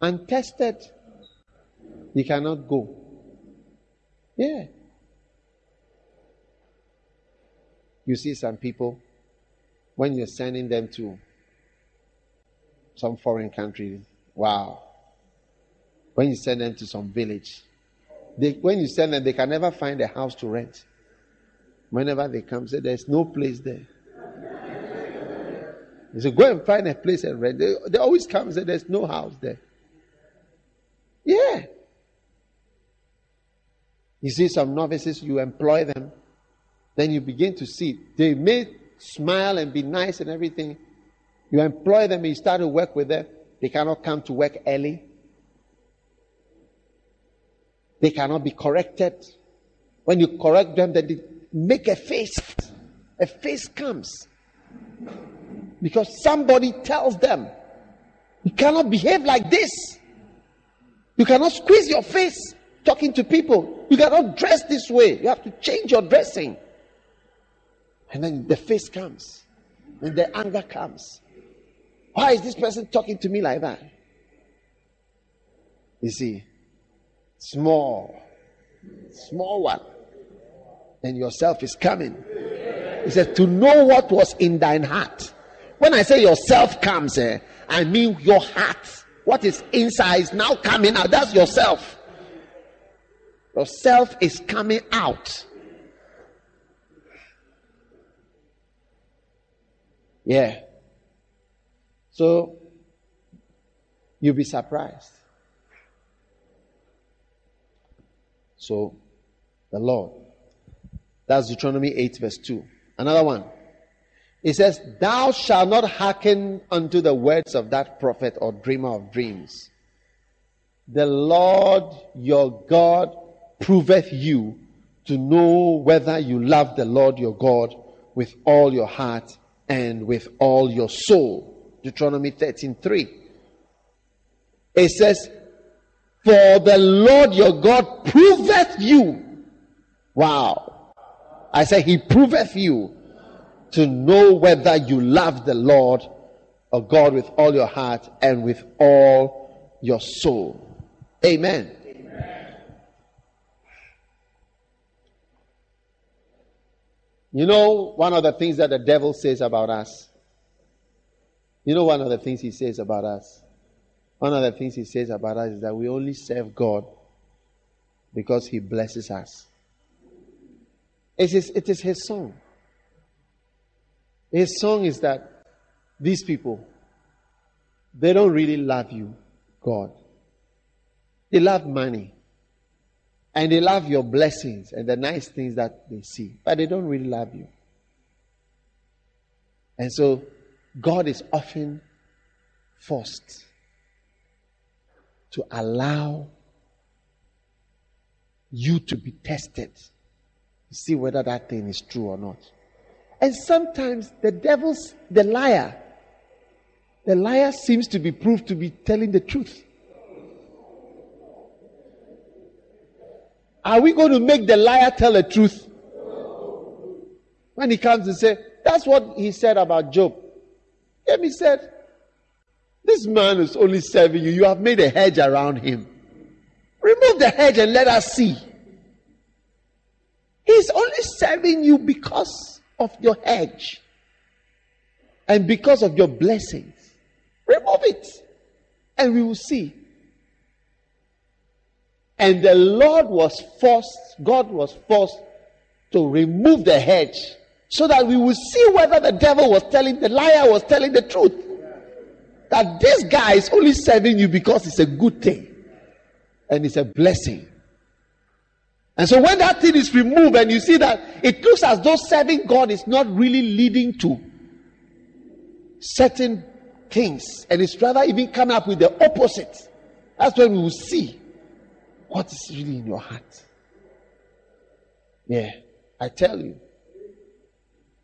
Untested, you cannot go. Yeah. You see some people, when you're sending them to some foreign country, wow. When you send them to some village, when you send them, they can never find a house to rent. Whenever they come, say, there's no place there. They say, go and find a place and rent. They always come and say, there's no house there. Yeah. You see some novices, you employ them. Then you begin to see. They may smile and be nice and everything. You employ them and you start to work with them. They cannot come to work early. They cannot be corrected. When you correct them, then they make a face. A face comes. Because somebody tells them, you cannot behave like this. You cannot squeeze your face talking to people. You cannot dress this way. You have to change your dressing. And then the face comes. And the anger comes. Why is this person talking to me like that? You see, small one. And yourself is coming. He says, to know what was in thine heart. When I say yourself comes, I mean your heart. What is inside is now coming out. That's yourself. Yourself is coming out. Yeah. So, you'll be surprised. So, the Lord. That's Deuteronomy 8 verse 2. Another one. It says, thou shalt not hearken unto the words of that prophet or dreamer of dreams. The Lord your God proveth you to know whether you love the Lord your God with all your heart and with all your soul. Deuteronomy 13:3. It says, for the Lord your God proveth you. Wow. I say he proveth you to know whether you love the Lord or God with all your heart and with all your soul. Amen. Amen. You know, one of the things that the devil says about us. One of the things he says about us is that we only serve God because he blesses us. It is his song. His song is that these people, they don't really love you, God. They love money. And they love your blessings and the nice things that they see. But they don't really love you. And so, God is often forced to allow you to be tested to see whether that thing is true or not. And sometimes the liar seems to be proved to be telling the truth. Are we going to make the liar tell the truth? When he comes and says, that's what he said about Job. And he said, this man is only serving you. You have made a hedge around him. Remove the hedge and let us see. He's only serving you because of your hedge and because of your blessings. Remove it and we will see. And the Lord was forced, God was forced to remove the hedge so that we will see whether the devil was telling, the liar was telling the truth. That this guy is only serving you because it's a good thing and it's a blessing. And so when that thing is removed and you see that it looks as though serving God is not really leading to certain things, and it's rather even coming up with the opposite, that's when we will see what is really in your heart. Yeah, I tell you.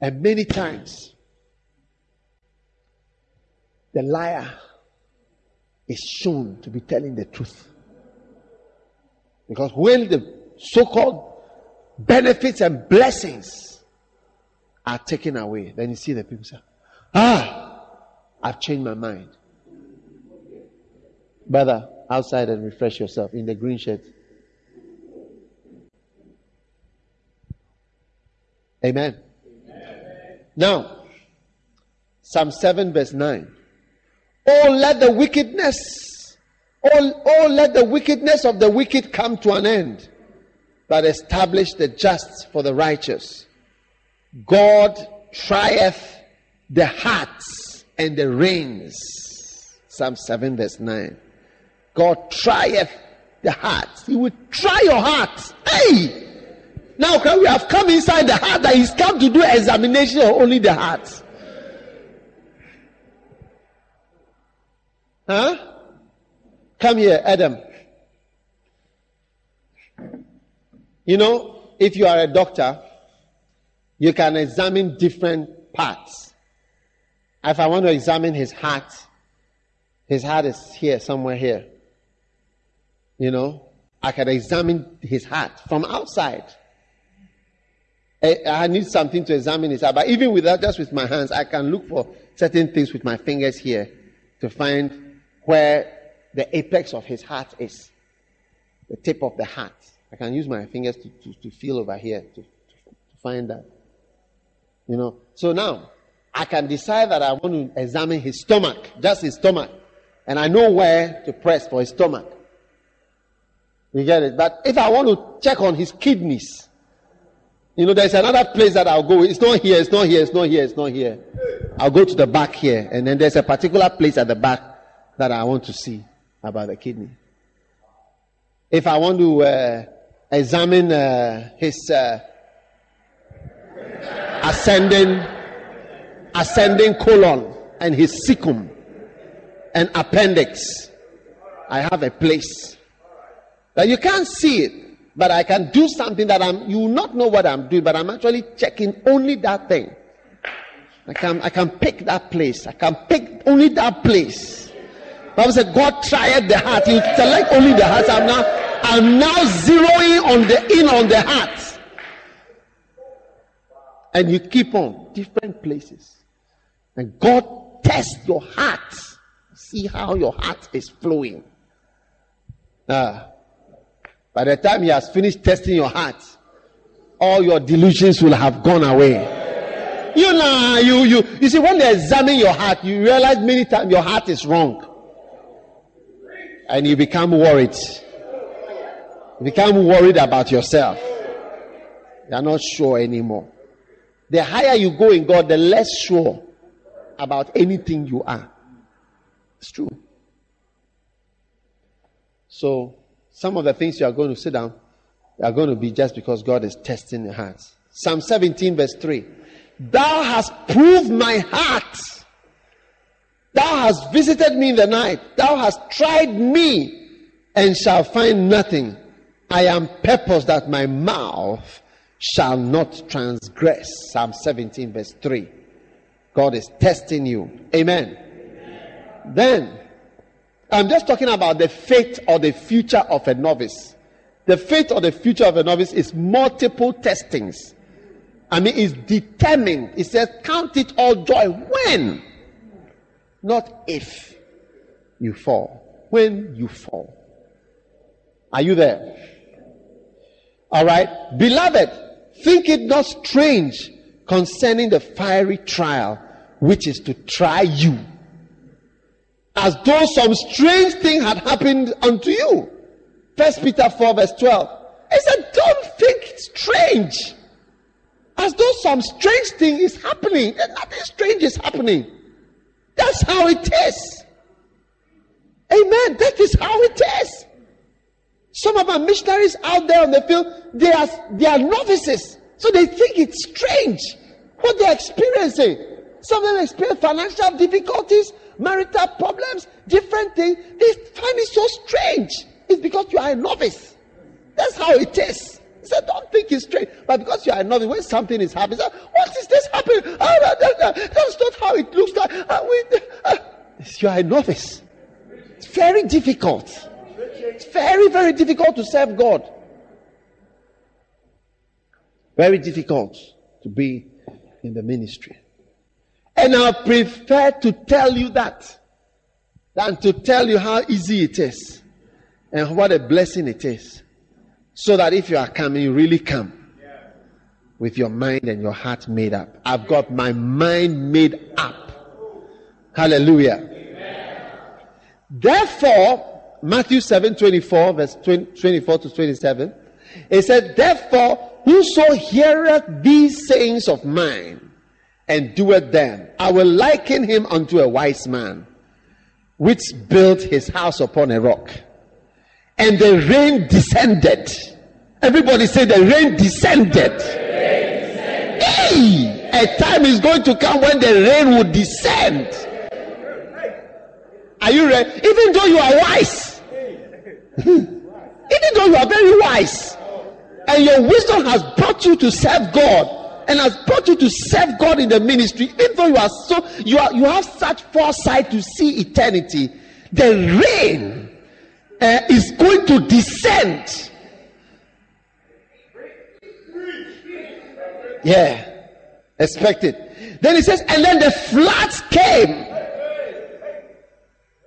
And many times, the liar is shown to be telling the truth. Because when the so-called benefits and blessings are taken away, then you see the people say, I've changed my mind. Brother, outside and refresh yourself in the green shirt. Amen. Amen. Now, Psalm 7 verse 9. Oh, let the wickedness of the wicked come to an end, but establish the just for the righteous. God trieth the hearts and the reins. Psalm 7 verse 9. God trieth the hearts. He will try your heart. Hey! Now we have come inside the heart, that he's come to do examination of only the heart. Huh? Come here, Adam. You know, if you are a doctor, you can examine different parts. If I want to examine his heart is here, somewhere here. You know, I can examine his heart from outside. I need something to examine his heart. But even without, just with my hands, I can look for certain things with my fingers here to find where the apex of his heart is. The tip of the heart. I can use my fingers to feel over here to find that. You know. So now, I can decide that I want to examine his stomach. Just his stomach. And I know where to press for his stomach. You get it? But if I want to check on his kidneys, you know, there's another place that I'll go. It's not here. I'll go to the back here. And then there's a particular place at the back that I want to see about the kidney. If I want to examine his ascending colon and his cecum and appendix, I have a place. But you can't see it. But I can do something that you will not know what I'm doing, but I'm actually checking only that thing. I can pick that place. I can pick only that place. Bible said God tried the heart. He select only the heart. I'm now zeroing on the heart. And you keep on different places. And God tests your heart. See how your heart is flowing. By the time he has finished testing your heart, all your delusions will have gone away. You know, you see, when they examine your heart, you realize many times your heart is wrong. And you become worried. You become worried about yourself. You are not sure anymore. The higher you go in God, the less sure about anything you are. It's true. So, some of the things you are going to sit down are going to be just because God is testing your hearts. Psalm 17 verse 3. Thou hast proved my heart. Thou hast visited me in the night. Thou hast tried me and shall find nothing. I am purposed that my mouth shall not transgress. Psalm 17 verse 3. God is testing you. Amen. Amen. Then, I'm just talking about the fate or the future of a novice. The fate or the future of a novice is multiple testings. I mean, it's determined. It says, count it all joy when, not if you fall. When you fall. Are you there? All right. Beloved, think it not strange concerning the fiery trial which is to try you, as though some strange thing had happened unto you. First Peter 4 verse 12. It said, don't think strange. As though some strange thing is happening. Nothing strange is happening. That's how it is. Amen. That is how it is. Some of our missionaries out there on the field, they are novices. So they think it's strange what they're experiencing. Some of them experience financial difficulties, marital problems, different things. They find it so strange. It's because you are a novice. That's how it is. He said, don't think it's strange. But because you are a novice, when something is happening, so, what is this happening? Oh, no. That's not how it looks like. You are a novice. It's very difficult. It's very, very difficult to serve God. Very difficult to be in the ministry. And I prefer to tell you that than to tell you how easy it is and what a blessing it is. So that if you are coming, you really come with your mind and your heart made up. I've got my mind made up. Hallelujah. Amen. Therefore, Matthew 7:24, verse 24 to 27, it said, therefore, whoso heareth these sayings of mine and doeth them, I will liken him unto a wise man, which built his house upon a rock. And the rain descended. Everybody say, the rain descended. Hey, a time is going to come when the rain will descend. Are you ready? Even though you are wise, even though you are very wise, and your wisdom has brought you to serve God, and has brought you to serve God in the ministry, even though you are so, you have such foresight to see eternity, the rain is going to descend. Yeah, expect it. Then it says, and then the floods came.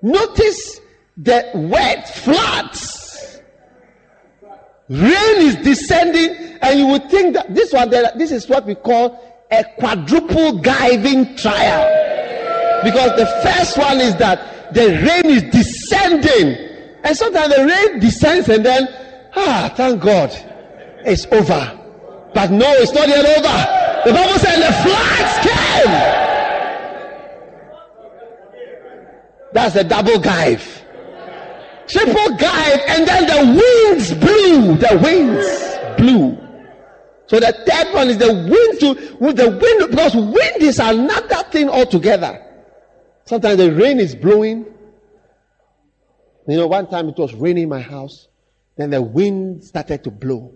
Notice the word floods. Rain is descending, and you would think that this is what we call a quadruple giving trial, because the first one is that the rain is descending, and sometimes the rain descends, and then thank God, it's over. But no, it's not yet over. The Bible said the floods came. That's a double give, triple give, and then the winds blew. The winds blew. So the third one is the wind because wind is another thing altogether. Sometimes the rain is blowing. You know, one time it was raining in my house, then the wind started to blow.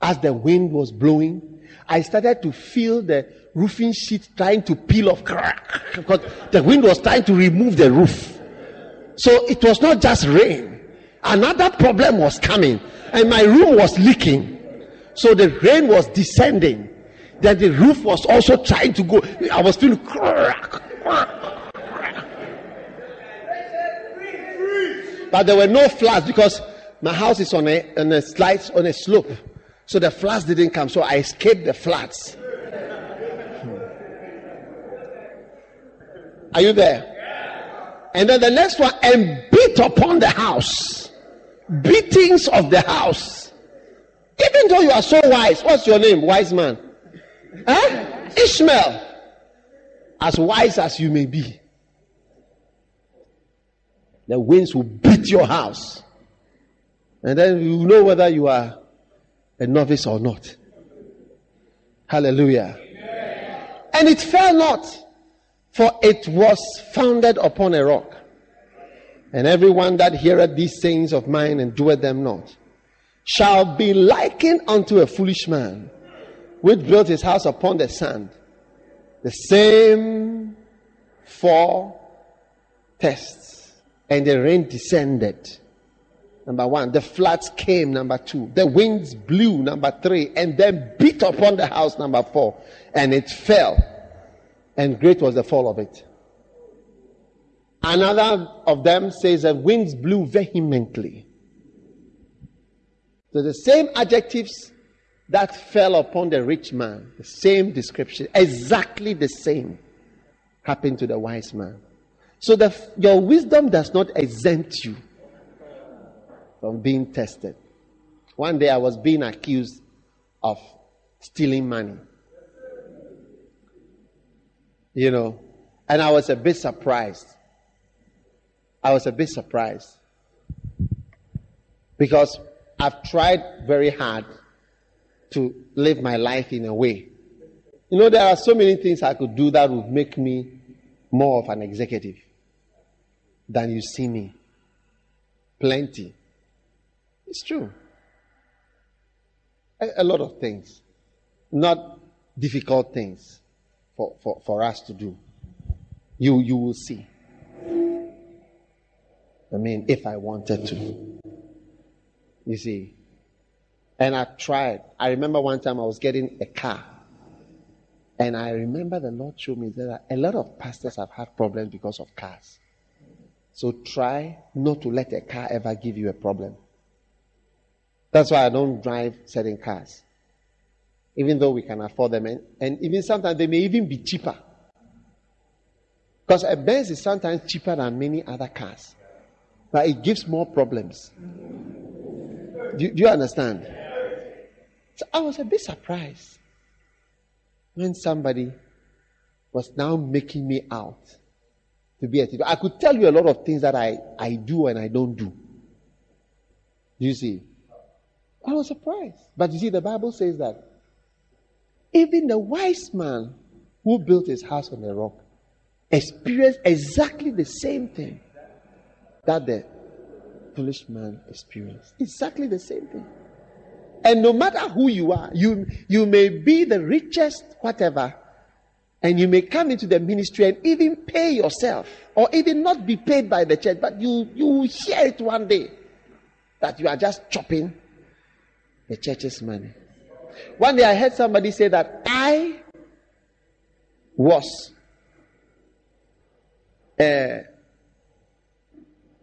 As the wind was blowing, I started to feel the roofing sheet trying to peel off, because the wind was trying to remove the roof. So it was not just rain. Another problem was coming, and my room was leaking. So the rain was descending. Then the roof was also trying to go. I was feeling but there were no floods, because my house is on a slight, on a slope. So the floods didn't come, so I escaped the floods. Are you there? Yeah. And then the next one, and beat upon the house. Beatings of the house. Even though you are so wise, what's your name, wise man? Huh? Ishmael. As wise as you may be, the winds will beat your house. And then you know whether you are a novice or not. Hallelujah. Amen. And it fell not, for it was founded upon a rock. And everyone that heareth these sayings of mine and doeth them not shall be likened unto a foolish man, which built his house upon the sand. The same four tests, and the rain descended. Number one, the floods came. Number two, the winds blew. Number three, and then beat upon the house. Number four, and it fell, and great was the fall of it. Another of them says that winds blew vehemently. So the same adjectives that fell upon the rich man, the same description, exactly the same, happened to the wise man. So your wisdom does not exempt you from being tested. One day I was being accused of stealing money. You know, and I was a bit surprised. Because I've tried very hard to live my life in a way. You know, there are so many things I could do that would make me more of an executive than you see me. Plenty. It's true. A lot of things. Not difficult things for us to do. You will see. I mean, if I wanted to. You see. And I tried. I remember one time I was getting a car. And I remember the Lord showed me that a lot of pastors have had problems because of cars. So try not to let a car ever give you a problem. That's why I don't drive certain cars. Even though we can afford them. And even sometimes they may even be cheaper. Because a Benz is sometimes cheaper than many other cars. But it gives more problems. Do you understand? So I was a bit surprised when somebody was now making me out to be a teacher. I could tell you a lot of things that I do and I don't do. You see? I was surprised. But you see, the Bible says that even the wise man who built his house on the rock experienced exactly the same thing that the foolish man experienced. Exactly the same thing. And no matter who you are, you may be the richest whatever, and you may come into the ministry and even pay yourself, or even not be paid by the church, but you will hear it one day that you are just chopping the church's money. One day I heard somebody say that I was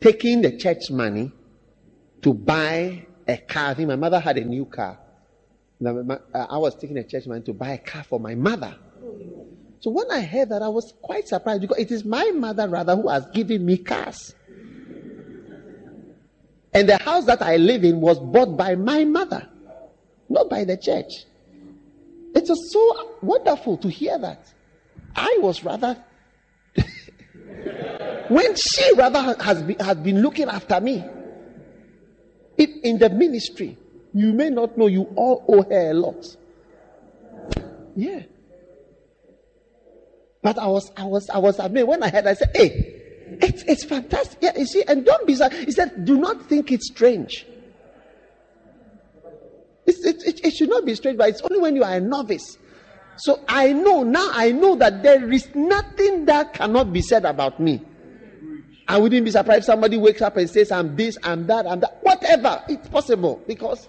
taking the church money to buy a car. I think my mother had a new car. I was taking the church money to buy a car for my mother. So when I heard that, I was quite surprised, because it is my mother rather who has given me cars. And the house that I live in was bought by my mother, not by the church. It was so wonderful to hear that. I was rather... when she rather has been looking after me. If in the ministry, you may not know, you all owe her a lot. Yeah. But I mean, when I heard, I said, hey, it's fantastic. Yeah, you see, and don't be sad. He said, do not think it's strange. It should not be strange, but it's only when you are a novice. So I know that there is nothing that cannot be said about me. I wouldn't be surprised if somebody wakes up and says, I'm this, I'm that. Whatever. It's possible. Because,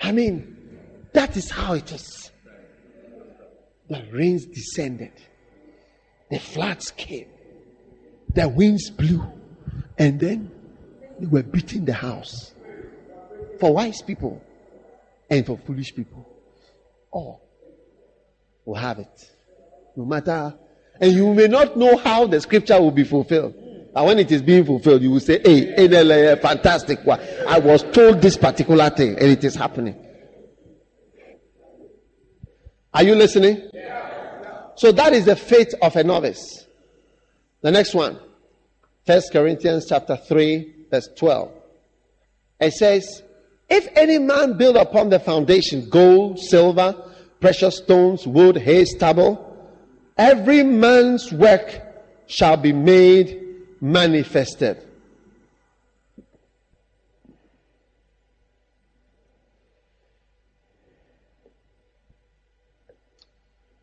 I mean, that is how it is. The rains descended. The floods came. The winds blew. And then they were beating the house. For wise people and for foolish people. All will have it. No matter. And you may not know how the scripture will be fulfilled. And when it is being fulfilled, you will say, hey, fantastic. I was told this particular thing, and it is happening. Are you listening? Yeah. So that is the faith of a novice. The next one. 1 Corinthians 3:12. It says, if any man build upon the foundation gold, silver, precious stones, wood, hay, stubble, every man's work shall be made manifested.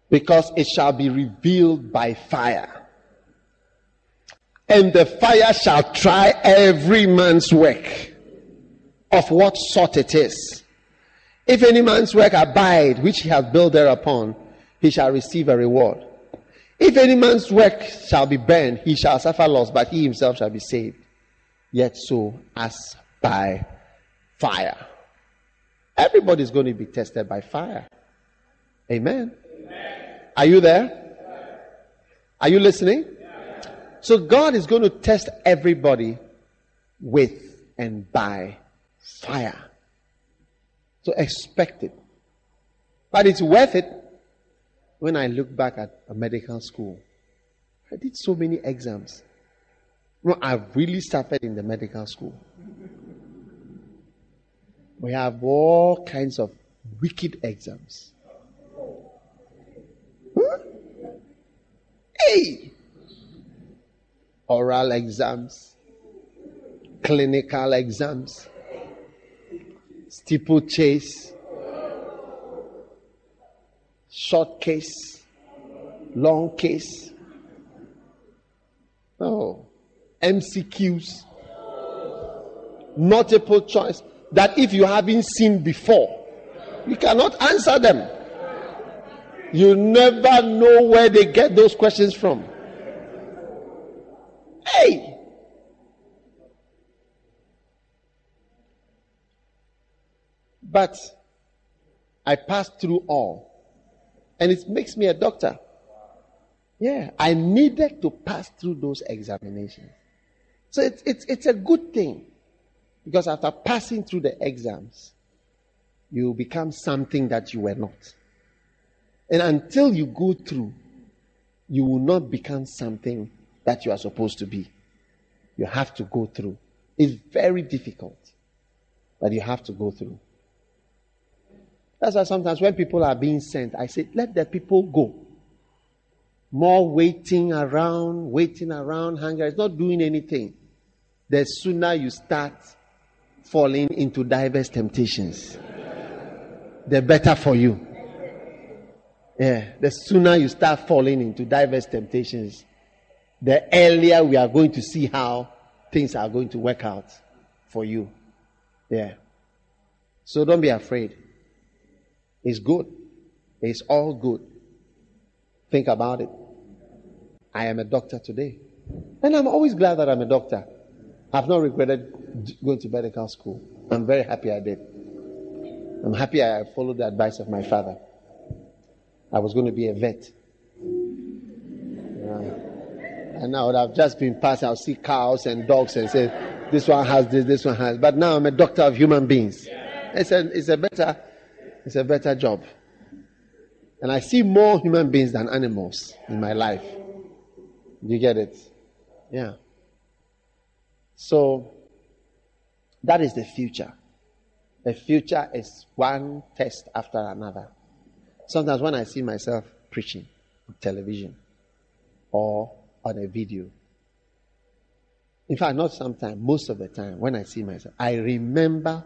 Because it shall be revealed by fire. And the fire shall try every man's work, of what sort it is. If any man's work abide, which he hath built thereupon, he shall receive a reward. If any man's work shall be burned, he shall suffer loss, but he himself shall be saved, yet so as by fire. Everybody's going to be tested by fire. Amen. Amen. Are you there? Yes. Are you listening? Yes. So God is going to test everybody with and by fire. So expect it. But it's worth it. When I look back at a medical school, I did so many exams. No, I really suffered in the medical school. We have all kinds of wicked exams. Huh? Hey! Oral exams, clinical exams, steeplechase, short case, long case, oh, MCQs, multiple choice, that if you haven't seen before, you cannot answer them. You never know where they get those questions from. Hey! But I passed through all. And it makes me a doctor. Yeah, I needed to pass through those examinations. So it's a good thing. Because after passing through the exams, you become something that you were not. And until you go through, you will not become something that you are supposed to be. You have to go through. It's very difficult, but you have to go through. That's why sometimes when people are being sent, I say, let the people go. More waiting around, hunger. It's not doing anything. The sooner you start falling into diverse temptations, the better for you. Yeah, the sooner you start falling into diverse temptations, the earlier we are going to see how things are going to work out for you. Yeah. So don't be afraid. It's good. It's all good. Think about it. I am a doctor today. And I'm always glad that I'm a doctor. I've not regretted going to medical school. I'm very happy I did. I'm happy I followed the advice of my father. I was going to be a vet. And I would have just been passing. I'll see cows and dogs and say, this one has this, this one has. But now I'm a doctor of human beings. It's a better job. And I see more human beings than animals in my life. Do you get it? Yeah. So that is the future. The future is one test after another. Sometimes when I see myself preaching on television or on a video, in fact, not sometimes, most of the time when I see myself, I remember.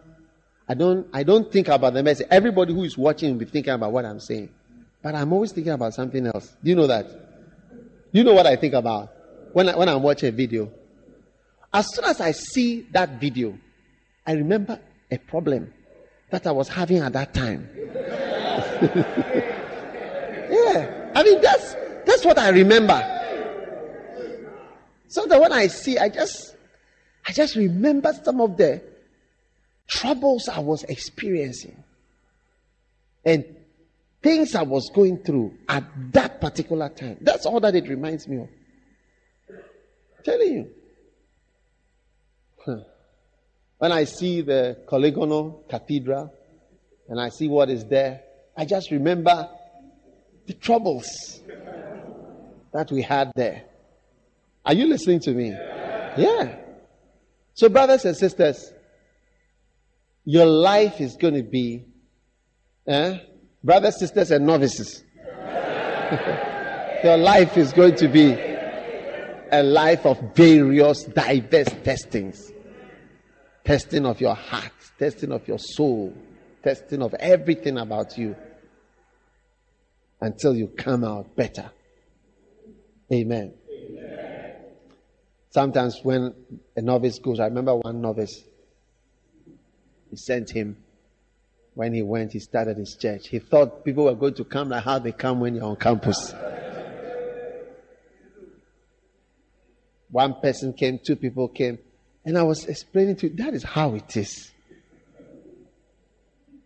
I don't think about the message. Everybody who is watching will be thinking about what I'm saying, but I'm always thinking about something else. Do you know that? You know what I think about when I watch a video. As soon as I see that video, I remember a problem that I was having at that time. Yeah, I mean that's what I remember. Sometimes when I see, I just remember some of the troubles I was experiencing and things I was going through at that particular time. That's all that it reminds me of. I'm telling you. When I see the Collegono Cathedral and I see what is there, I just remember the troubles that we had there. Are you listening to me? Yeah. So brothers and sisters, your life is going to be brothers, sisters, and novices. Your life is going to be a life of various, diverse testings. Testing of your heart, testing of your soul, testing of everything about you until you come out better. Amen. Amen. Sometimes when a novice goes, I remember one novice, he sent him, when he went, he started his church. He thought people were going to come like how they come when you're on campus. One person came, two people came. And I was explaining to you, that is how it is.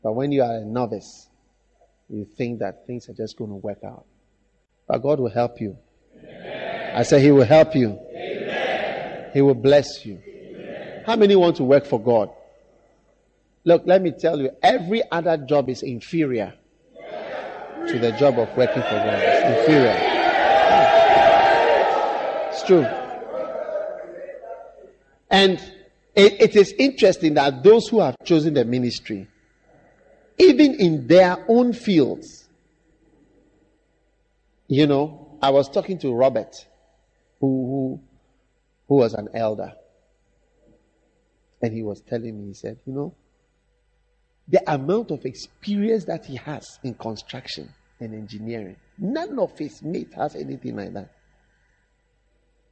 But when you are a novice, you think that things are just going to work out. But God will help you. Amen. I said He will help you. Amen. He will bless you. Amen. How many want to work for God? Look, let me tell you, every other job is inferior to the job of working for God. It's inferior. It's true. And It is interesting that those who have chosen the ministry, even in their own fields, you know, I was talking to Robert, who was an elder, and he was telling me, he said, you know, the amount of experience that he has in construction and engineering, none of his mates has anything like that.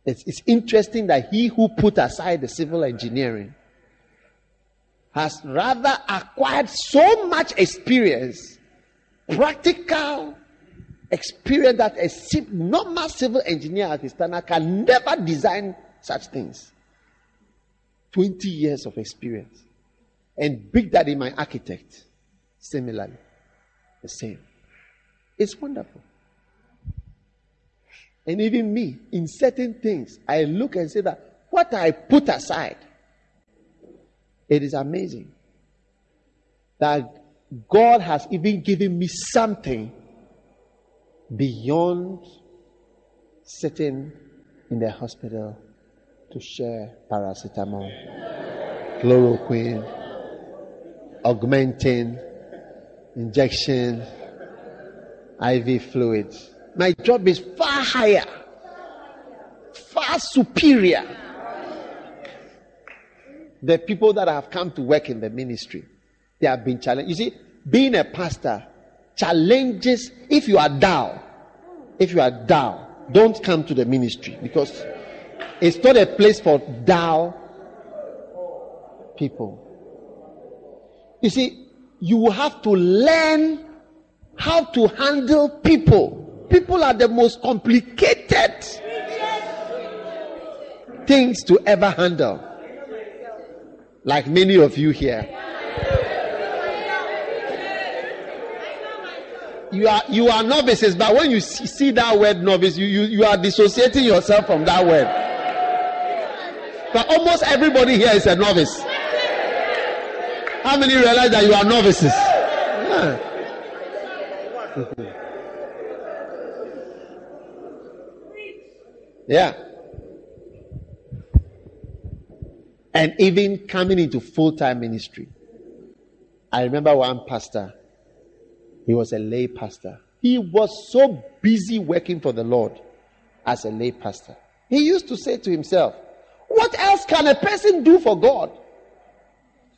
It's interesting that he who put aside the civil engineering has rather acquired so much experience, practical experience, that a normal civil engineer at his standard can never design such things. 20 years of experience. And big daddy, my architect, similarly, the same. It's wonderful. And even me, in certain things, I look and say that what I put aside, it is amazing that God has even given me something beyond sitting in the hospital to share paracetamol, chloroquine, augmentin, injection, IV fluids. My job is far higher, far superior. The people that have come to work in the ministry, they have been challenged. You see, being a pastor challenges. If you are dull, don't come to the ministry, because it's not a place for dull people. You see, you have to learn how to handle people. People are the most complicated things to ever handle. Like many of you here. You are novices, but when you see that word novice, you are dissociating yourself from that word. But almost everybody here is a novice. How many realize that you are novices? Yeah. Yeah. And even coming into full-time ministry. I remember one pastor. He was a lay pastor. He was so busy working for the Lord as a lay pastor. He used to say to himself, what else can a person do for God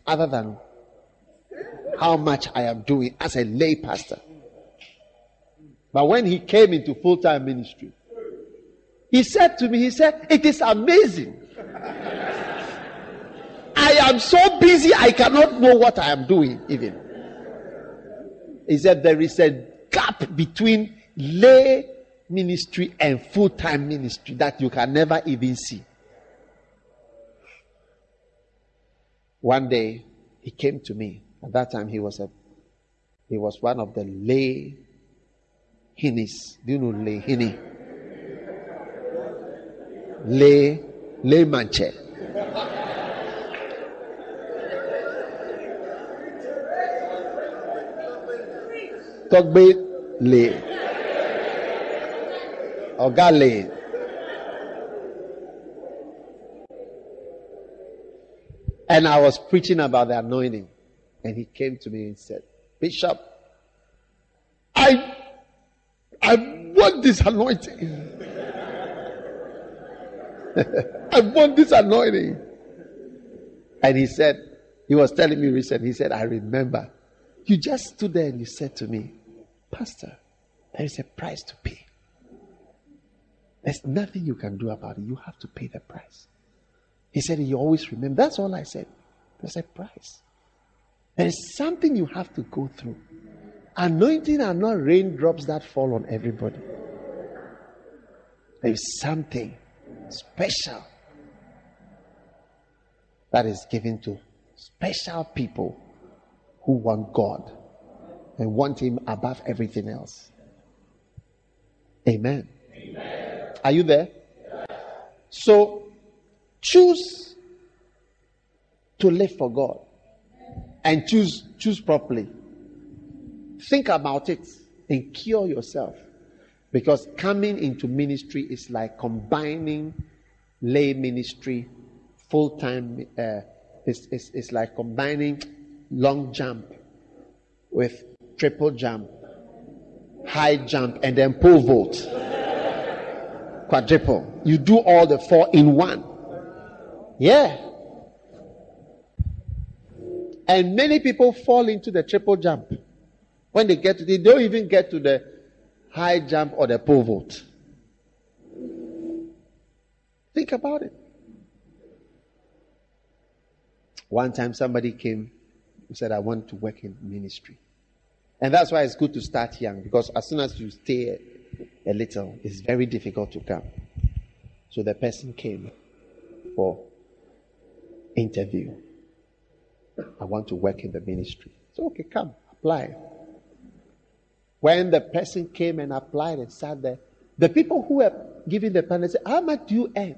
other than how much I am doing as a lay pastor? But when he came into full-time ministry, he said to me, it is amazing. I am so busy, I cannot know what I am doing even. He said, there is a gap between lay ministry and full-time ministry that you can never even see. One day, he came to me. At that time, he was one of the lay hinnies. Do you know lay hinnie? Lay manche. Togbe lay. Oga lay. And I was preaching about the anointing. And he came to me and said, Bishop, I want this anointing. I want this anointing. And he said, he was telling me recently, he said, I remember, you just stood there and you said to me, Pastor, there is a price to pay. There's nothing you can do about it. You have to pay the price. He said, you always remember. That's all I said. There's a price. There is something you have to go through. Anointing are not raindrops that fall on everybody. There is something special that is given to special people who want God and want Him above everything else. Amen. Amen. Are you there? Yes. So choose to live for God and choose properly. Think about it and cure yourself. Because coming into ministry is like combining lay ministry, full-time, it's like combining long jump with triple jump, high jump, and then pole vault. Quadruple. You do all the four in one. Yeah. And many people fall into the triple jump. When they get to, they don't even get to the high jump or the pole vault. Think about it. One time somebody came and said, I want to work in ministry. And that's why it's good to start young, because as soon as you stay a little, it's very difficult to come. So the person came for interview. I want to work in the ministry. So, okay, come, apply. When the person came and applied and sat there, the people who were giving the panel said, how much do you earn?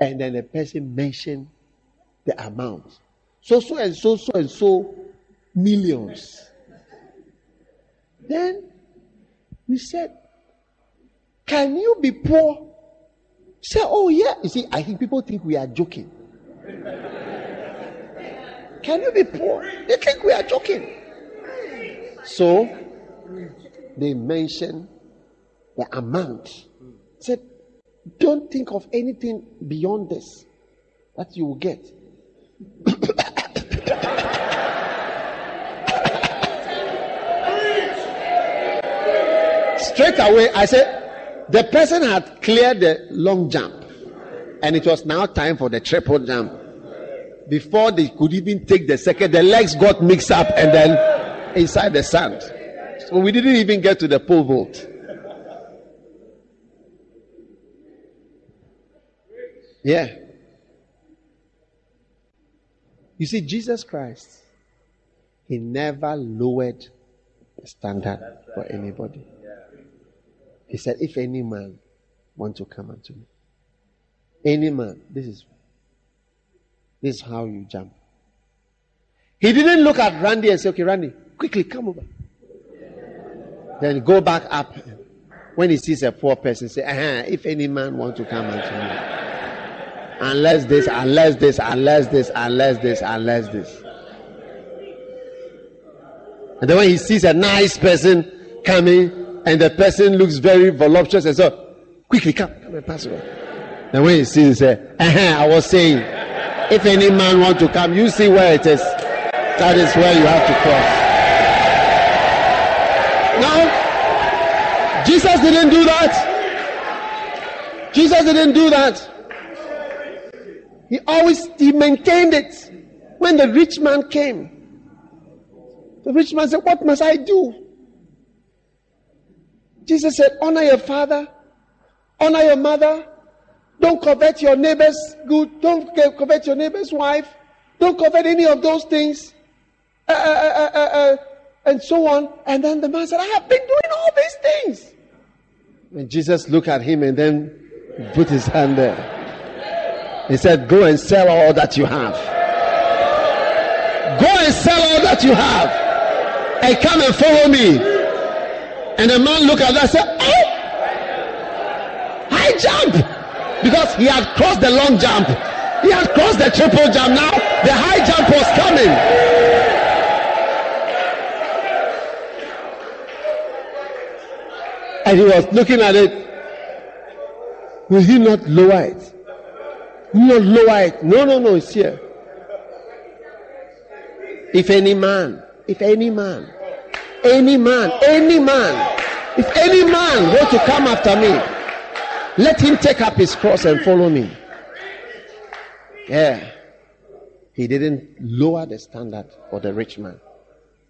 And then the person mentioned the amount. So and so millions. Then we said, can you be poor? He said, oh yeah. You see, I think people think we are joking. Can you be poor? They think we are joking. So they mentioned the amount. Said, don't think of anything beyond this that you will get. Straight away, I said, the person had cleared the long jump, and it was now time for the triple jump. Before they could even take the second, the legs got mixed up and then inside the sand. So we didn't even get to the pole vault. Yeah. You see, Jesus Christ, he never lowered the standard for anybody. He said, if any man want to come unto me, any man, this is how you jump. He didn't look at Randy and say, okay, Randy, quickly come over. Then go back up. When he sees a poor person, say, if any man want to come unto me. Unless this. And then when he sees a nice person coming, and the person looks very voluptuous, and so, quickly come and pass over. Then when he sees, he says, I was saying, if any man want to come, you see where it is. That is where you have to cross. Now, Jesus didn't do that. He maintained it. When the rich man came, the rich man said, what must I do? Jesus said, honor your father, honor your mother, don't covet your neighbor's good, don't covet your neighbor's wife, don't covet any of those things, and so on. And then the man said, I have been doing all these things. And Jesus looked at him and then put his hand there. He said, go and sell all that you have. Go and sell all that you have. And come and follow me. And the man looked at that and said, oh, high jump. Because he had crossed the long jump. He had crossed the triple jump. Now the high jump was coming. And he was looking at it. Will he not lower it? No, lower it. No, it's here. If any man want to come after me, let him take up his cross and follow me. Yeah. He didn't lower the standard for the rich man.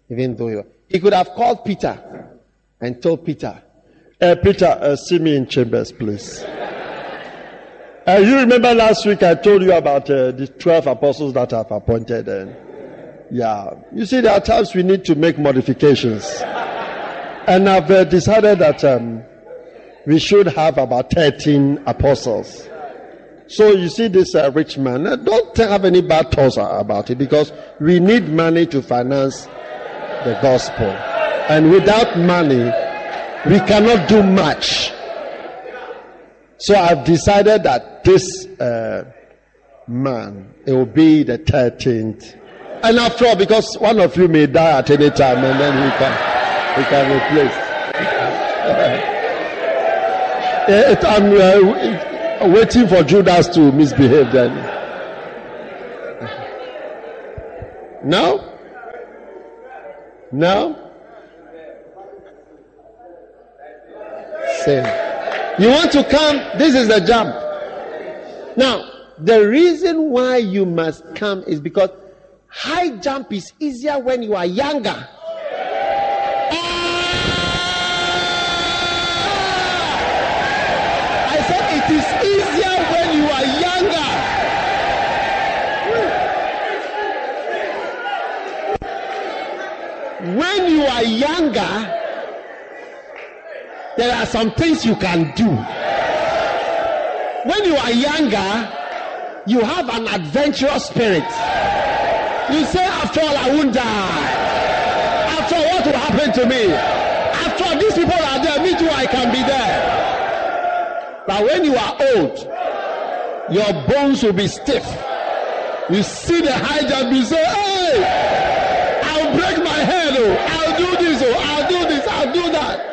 Even though he could have called Peter and told Peter, Peter, see me in chambers, please. You remember last week I told you about the 12 apostles that I've appointed. You see, there are times we need to make modifications. And I've decided that we should have about 13 apostles. So you see this rich man, don't have any bad thoughts about it, because we need money to finance the gospel. And without money, we cannot do much. So I've decided that this man. It will be the 13th. And after all, because one of you may die at any time, and then he can replace. I'm waiting for Judas to misbehave then. No? Same. You want to come? This is the jump. Now, the reason why you must come is because high jump is easier when you are younger. I said it is easier when you are younger. When you are younger, there are some things you can do. When you are younger, you have an adventurous spirit. You say, after all, I won't die. After all, what will happen to me? After all, these people are there. Me too, I can be there. But when you are old, your bones will be stiff. You see the high jump, you say, hey, I'll break my head. Oh. I'll do this. Oh. I'll do this. I'll do that.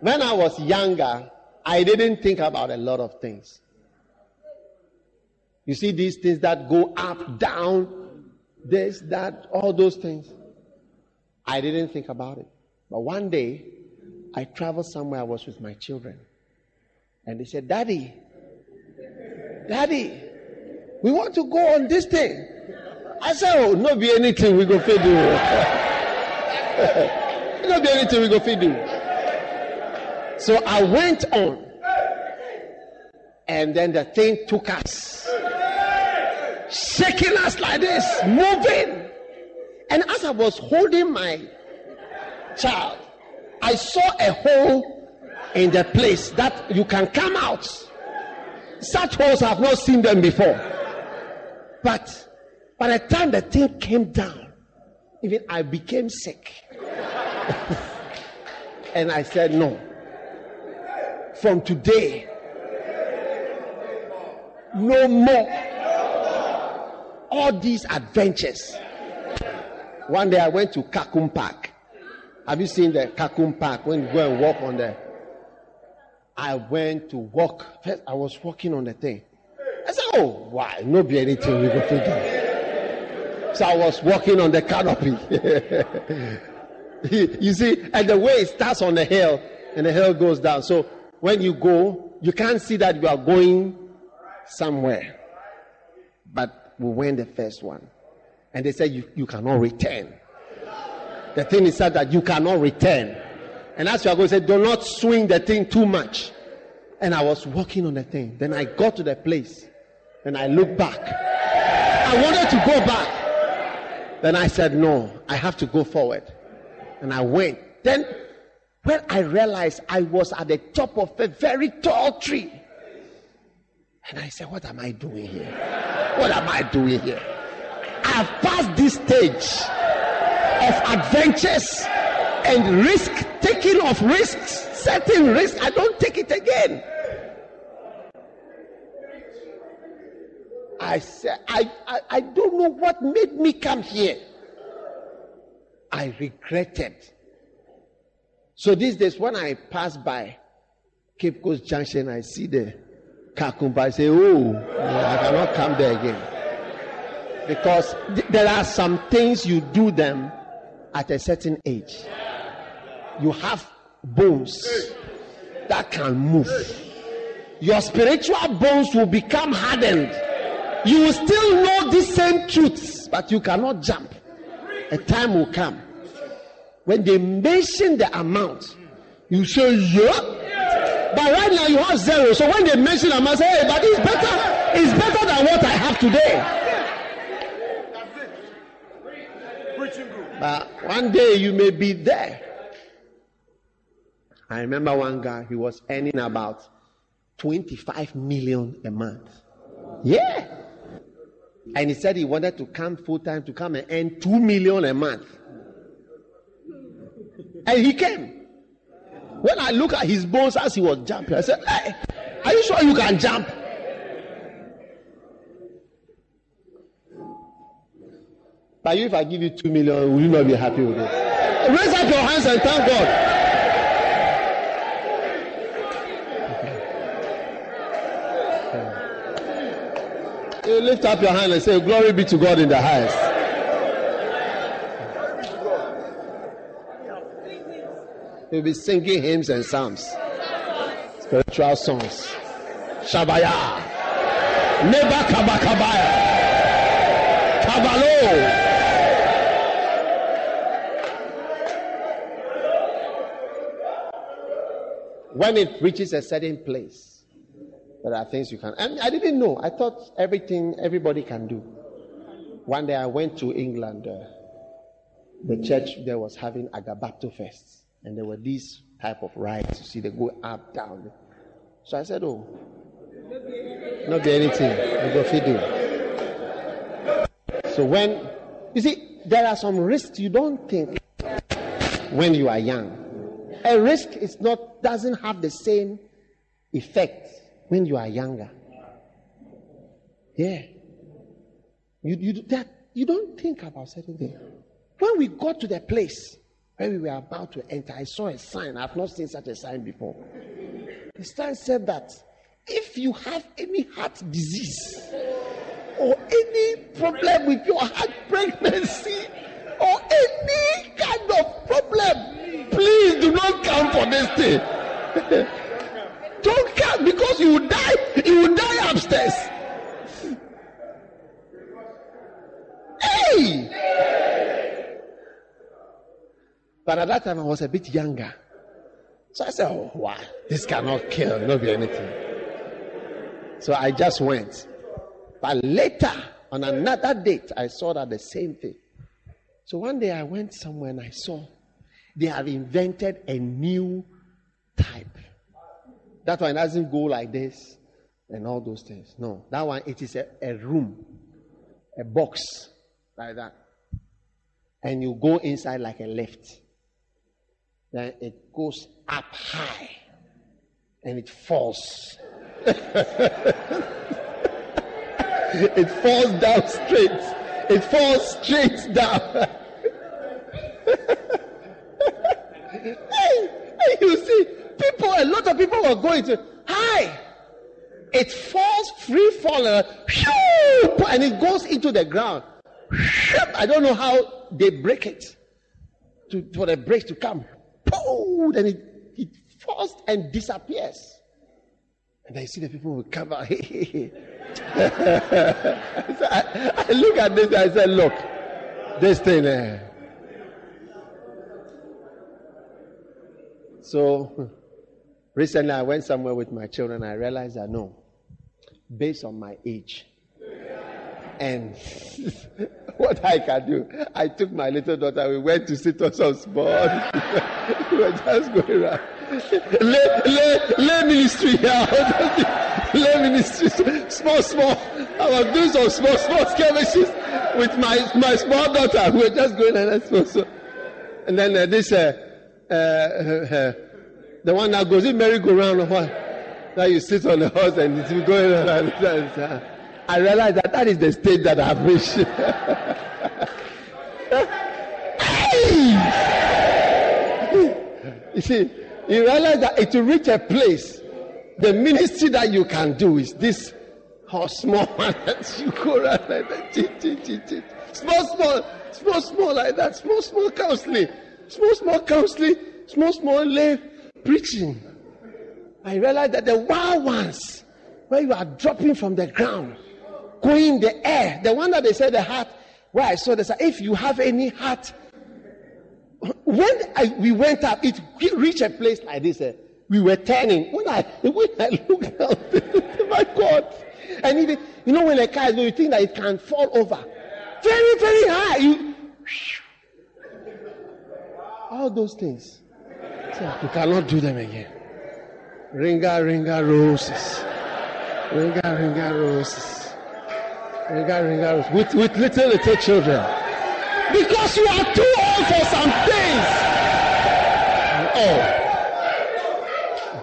When I was younger, I didn't think about a lot of things. You see these things that go up, down, this, that, all those things. I didn't think about it. But one day, I traveled somewhere. I was with my children. And they said, Daddy, we want to go on this thing. I said, oh, no be anything, we go feed you. It will be anything we go feed you. So I went on, and then the thing took us, shaking us like this, moving. And as I was holding my child, I saw a hole in the place that you can come out. Such holes, I've not seen them before. But by the time the thing came down, even I became sick. And I said, no. From today, no more. All these adventures. One day I went to Kakum Park. Have you seen the Kakum Park? When you go and walk on there. I went to walk. First, I was walking on the thing. I said, oh, why? No be anything we go figure. So I was walking on the canopy. You see, and the way it starts on the hill, and the hill goes down. So when you go, you can't see that you are going somewhere. But we went the first one. And they said, you cannot return. The thing is that you cannot return. And as you are going, they said, do not swing the thing too much. And I was walking on the thing. Then I got to the place. And I looked back. I wanted to go back. Then I said, no, I have to go forward. And I went. Then, when I realized I was at the top of a very tall tree. And I said, what am I doing here? What am I doing here? I've passed this stage of adventures and risk, taking of risks, certain risks. I don't take it again. I said, I don't know what made me come here. I regretted. So these days, when I pass by Cape Coast Junction, I see the Kakumba. I say, oh, no, I cannot come there again. Because there are some things you do them at a certain age. You have bones that can move. Your spiritual bones will become hardened. You will still know the same truths, but you cannot jump. A time will come when they mention the amount, you say, yeah, but right now you have zero. So when they mention the amount, say, hey, but it's better than what I have today. That's it. But one day you may be there. I remember one guy, he was earning about 25 million a month. Yeah. And he said he wanted to come full time, to come and earn 2 million a month. And he came. When I look at his bones as he was jumping, I said, hey, are you sure you can jump? But if I give you 2 million, will you not be happy with it? Raise up your hands and thank God. You lift up your hand and say, glory be to God in the highest. You'll be singing hymns and psalms, spiritual songs. Shabaya, Neba Kabakabaya, Kabalo. When it reaches a certain place, there are things you can. And I didn't know. I thought everything everybody can do. One day I went to England. The church there was having Agabapto Fest, and there were these type of rides. You see, they go up, down. So I said, "Oh, not be anything. I go feeding." So when you see, there are some risks you don't think when you are young. A risk is not doesn't have the same effect when you are younger. Yeah. You don't think about certain things. When we got to the place where we were about to enter, I saw a sign. I've not seen such a sign before. The sign said that if you have any heart disease or any problem with your heart, pregnancy or any kind of problem, please do not come for this thing. Don't come, because you will die upstairs. Hey! But at that time I was a bit younger. So I said, oh wow, this cannot kill, not be anything. So I just went. But later, on another date, I saw that the same thing. So one day I went somewhere and I saw they have invented a new type. That one doesn't go like this and all those things. No, that one, it is a room, a box like that. And you go inside like a lift. Then it goes up high and it falls. It falls down straight. It falls straight down. Hey, you see. People, a lot of people were going to high. It falls free falling, and it goes into the ground. I don't know how they break it for the brakes to come. Then it falls and disappears. And I see the people will come out. So I look at this and I say, look, this thing there. So recently, I went somewhere with my children. I realized that no, based on my age and what I can do, I took my little daughter. We went to sit on some sport. We were just going around. Lay ministry here. Lay ministry. Small. I was doing some small skirmishes with my small daughter. We were just going around. So. And then this. The one that goes in merry-go-round or what? That you sit on the horse and it's going around. I realize that is the stage that I've reached. Hey! You see, you realize that it will reach a place. The ministry that you can do is this horse, small one that you go around like that. Small like that. Small counseling. Small counseling. Small lay preaching. I realized that the wild ones, where you are dropping from the ground, going in the air, the one that they said the heart, where I saw this, if you have any heart, when we went up, it reached a place like this. We were turning. When I looked out, my God. And even, you know, when a car is going, you think that it can fall over. Very, very high. All those things. You cannot do them again. Ringa roses. Ringa roses. Ringa roses. With little children. Because you are too old for some things. Oh.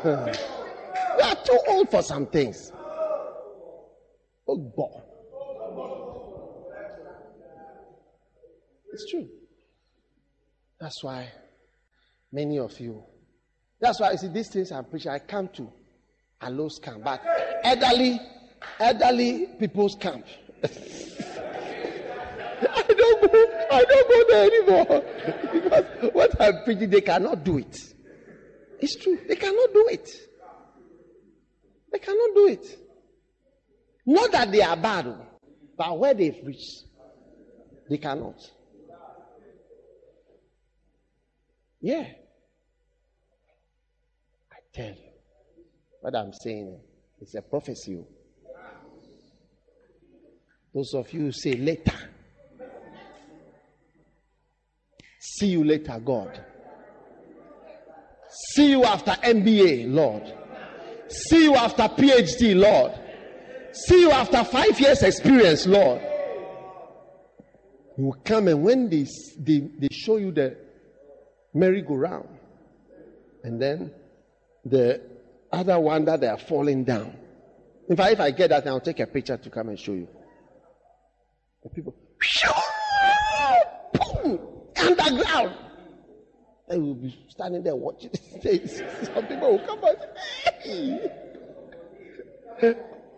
We are too old for some things. Oh, boy. It's true. That's why many of you, that's why you see these things I'm preaching, I camp to Aloe's camp, but elderly people's camp. I don't go there anymore. Because what I'm preaching, they cannot do it. It's true. They cannot do it. They cannot do it. Not that they are bad, but where they've reached, they cannot. Yeah. I tell you, what I'm saying is a prophecy. Those of you who say later, see you later, God. See you after MBA, Lord. See you after PhD, Lord. See you after 5 years experience, Lord. You will come, and when they show you the merry-go-round, and then the other one that they are falling down. In fact, if I get that, I'll take a picture to come and show you. The people, boom, underground. They will be standing there watching. Some people will come and say, hey,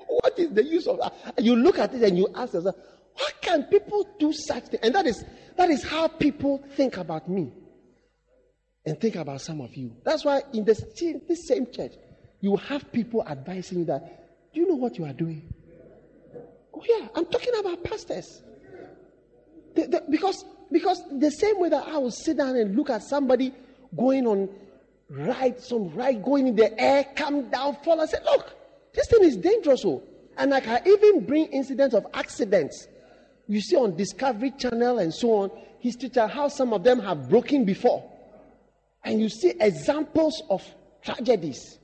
what is the use of that? You look at it and you ask yourself, why can people do such things? And that is how people think about me and think about some of you. That's why in this same church, you have people advising you that, do you know what you are doing? Oh, yeah, I'm talking about pastors. Because the same way that I will sit down and look at somebody going on some going in the air, come down, fall, and say, look, this thing is dangerous. Oh. And I can even bring incidents of accidents. You see on Discovery Channel and so on, history, how some of them have broken before. And you see examples of tragedies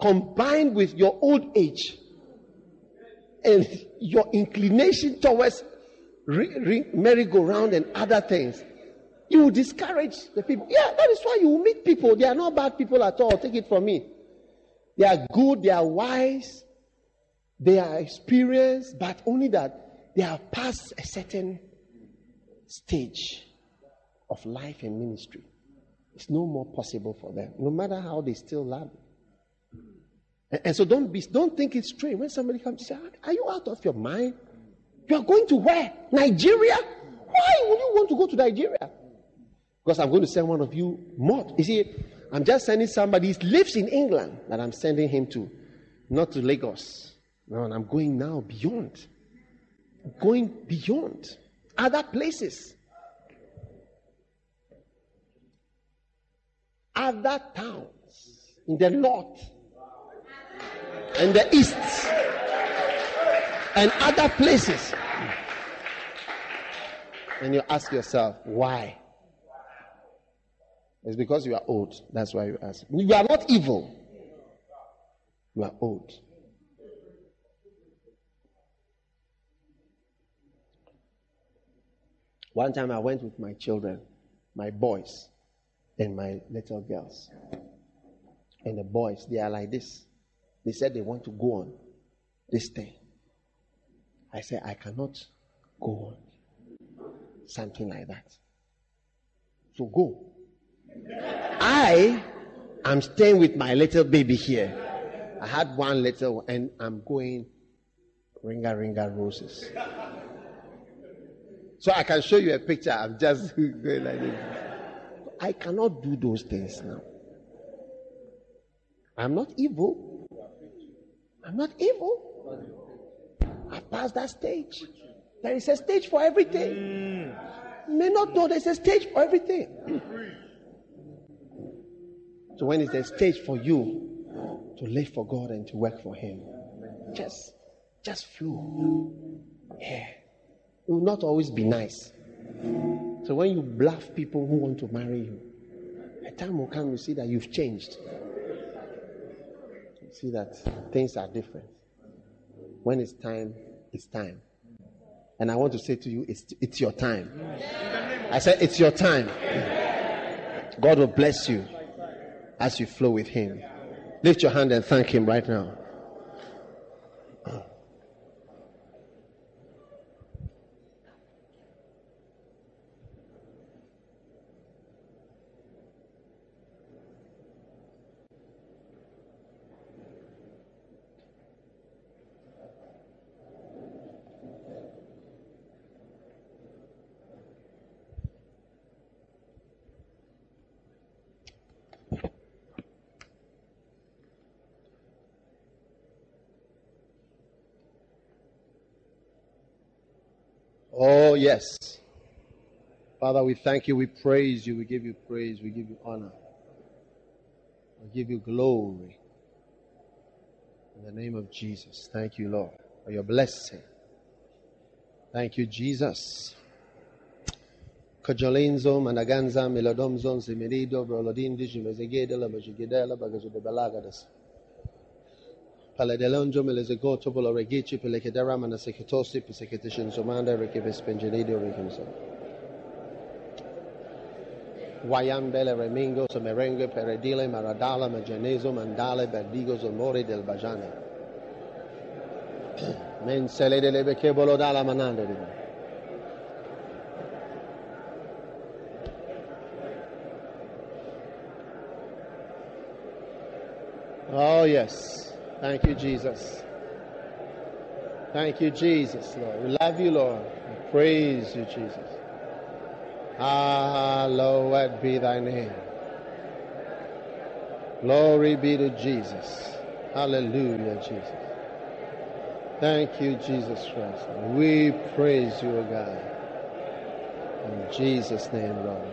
combined with your old age and your inclination towards merry-go-round and other things. You will discourage the people. Yeah, that is why you will meet people. They are not bad people at all. Take it from me. They are good, they are wise, they are experienced, but only that they have passed a certain stage of life and ministry. It's no more possible for them, no matter how they still love it. And so don't think it's strange when somebody comes and says, are you out of your mind? You are going to where? Nigeria? Why would you want to go to Nigeria? Because I'm going to send one of you more. You see, I'm just sending somebody who lives in England that I'm sending him to, not to Lagos. No, and I'm going now beyond. Going beyond other places. Other towns in the north and the east and other places, and you ask yourself why. It's because you are old. That's why you ask. You are not evil, you are old. One time I went with my children, my boys and my little girls, and the boys, they are like this. They said they want to go on this thing. I said, I cannot go on. Something like that. So go. I am staying with my little baby here. I had one little one, and I'm going Ringa Ringa Roses. So I can show you a picture. I'm just going like this. I cannot do those things now. I'm not evil. I'm not evil. I've passed that stage. There is a stage for everything. You may not know there's a stage for everything. So when is the stage for you to live for God and to work for Him? Just flow. Yeah. It will not always be nice. So when you bluff people who want to marry you, a time will come you see that you've changed. You see that things are different. When it's time, it's time. And I want to say to you, it's your time. I said, it's your time. God will bless you as you flow with Him. Lift your hand and thank him right now. Oh, yes. Father, we thank you. We praise you. We give you praise. We give you honor. We give you glory. In the name of Jesus. Thank you, Lord, for your blessing. Thank you, Jesus. Kajolinzo, Managanza, Milodomzo, Zemirido, Brolodindish, Mezegedela, Mezegedela, Bagazubelagadas. Paladelonjo melezegoto boloregici pelekedara manaseketosi peseketition zomanda rekevespengenido rekimso. Wayambele remingo somerengo peredile maradala majanezo mandale berdigo zomori del bajane. Men seledele beke bolodala manando. Oh yes. Thank you, Jesus. Thank you, Jesus, Lord. We love you, Lord. We praise you, Jesus. Hallowed be thy name. Glory be to Jesus. Hallelujah, Jesus. Thank you, Jesus Christ. We praise you, O God. In Jesus' name, Lord.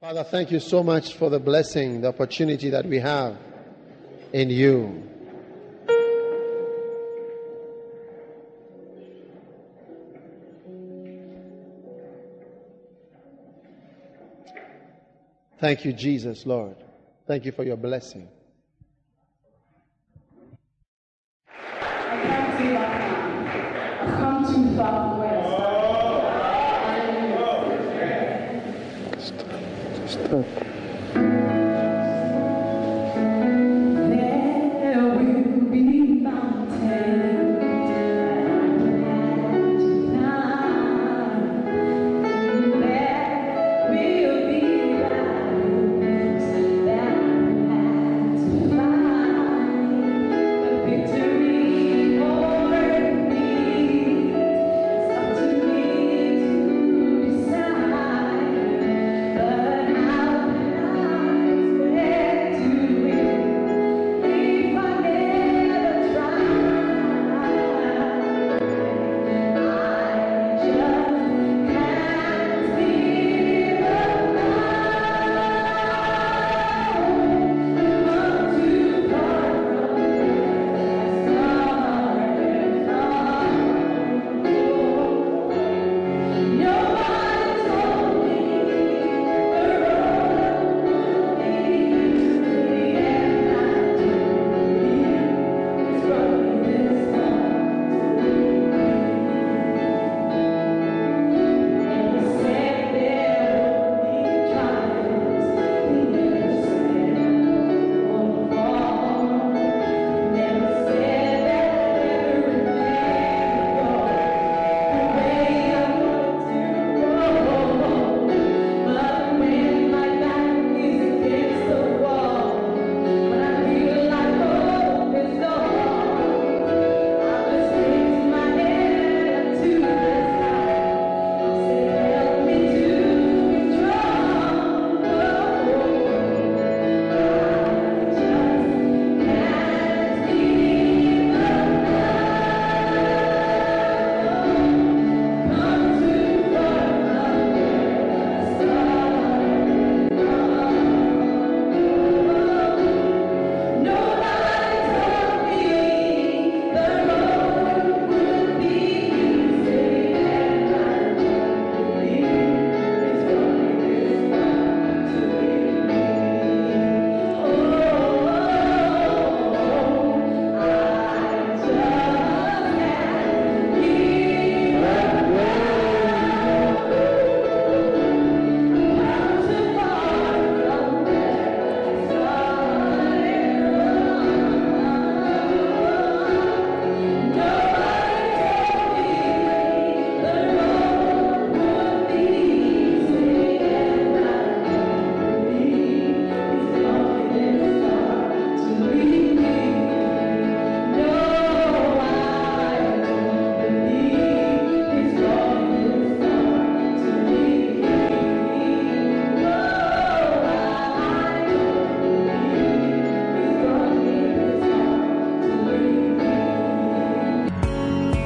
Father, thank you so much for the blessing, the opportunity that we have in you. Thank you, Jesus, Lord. Thank you for your blessing.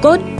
God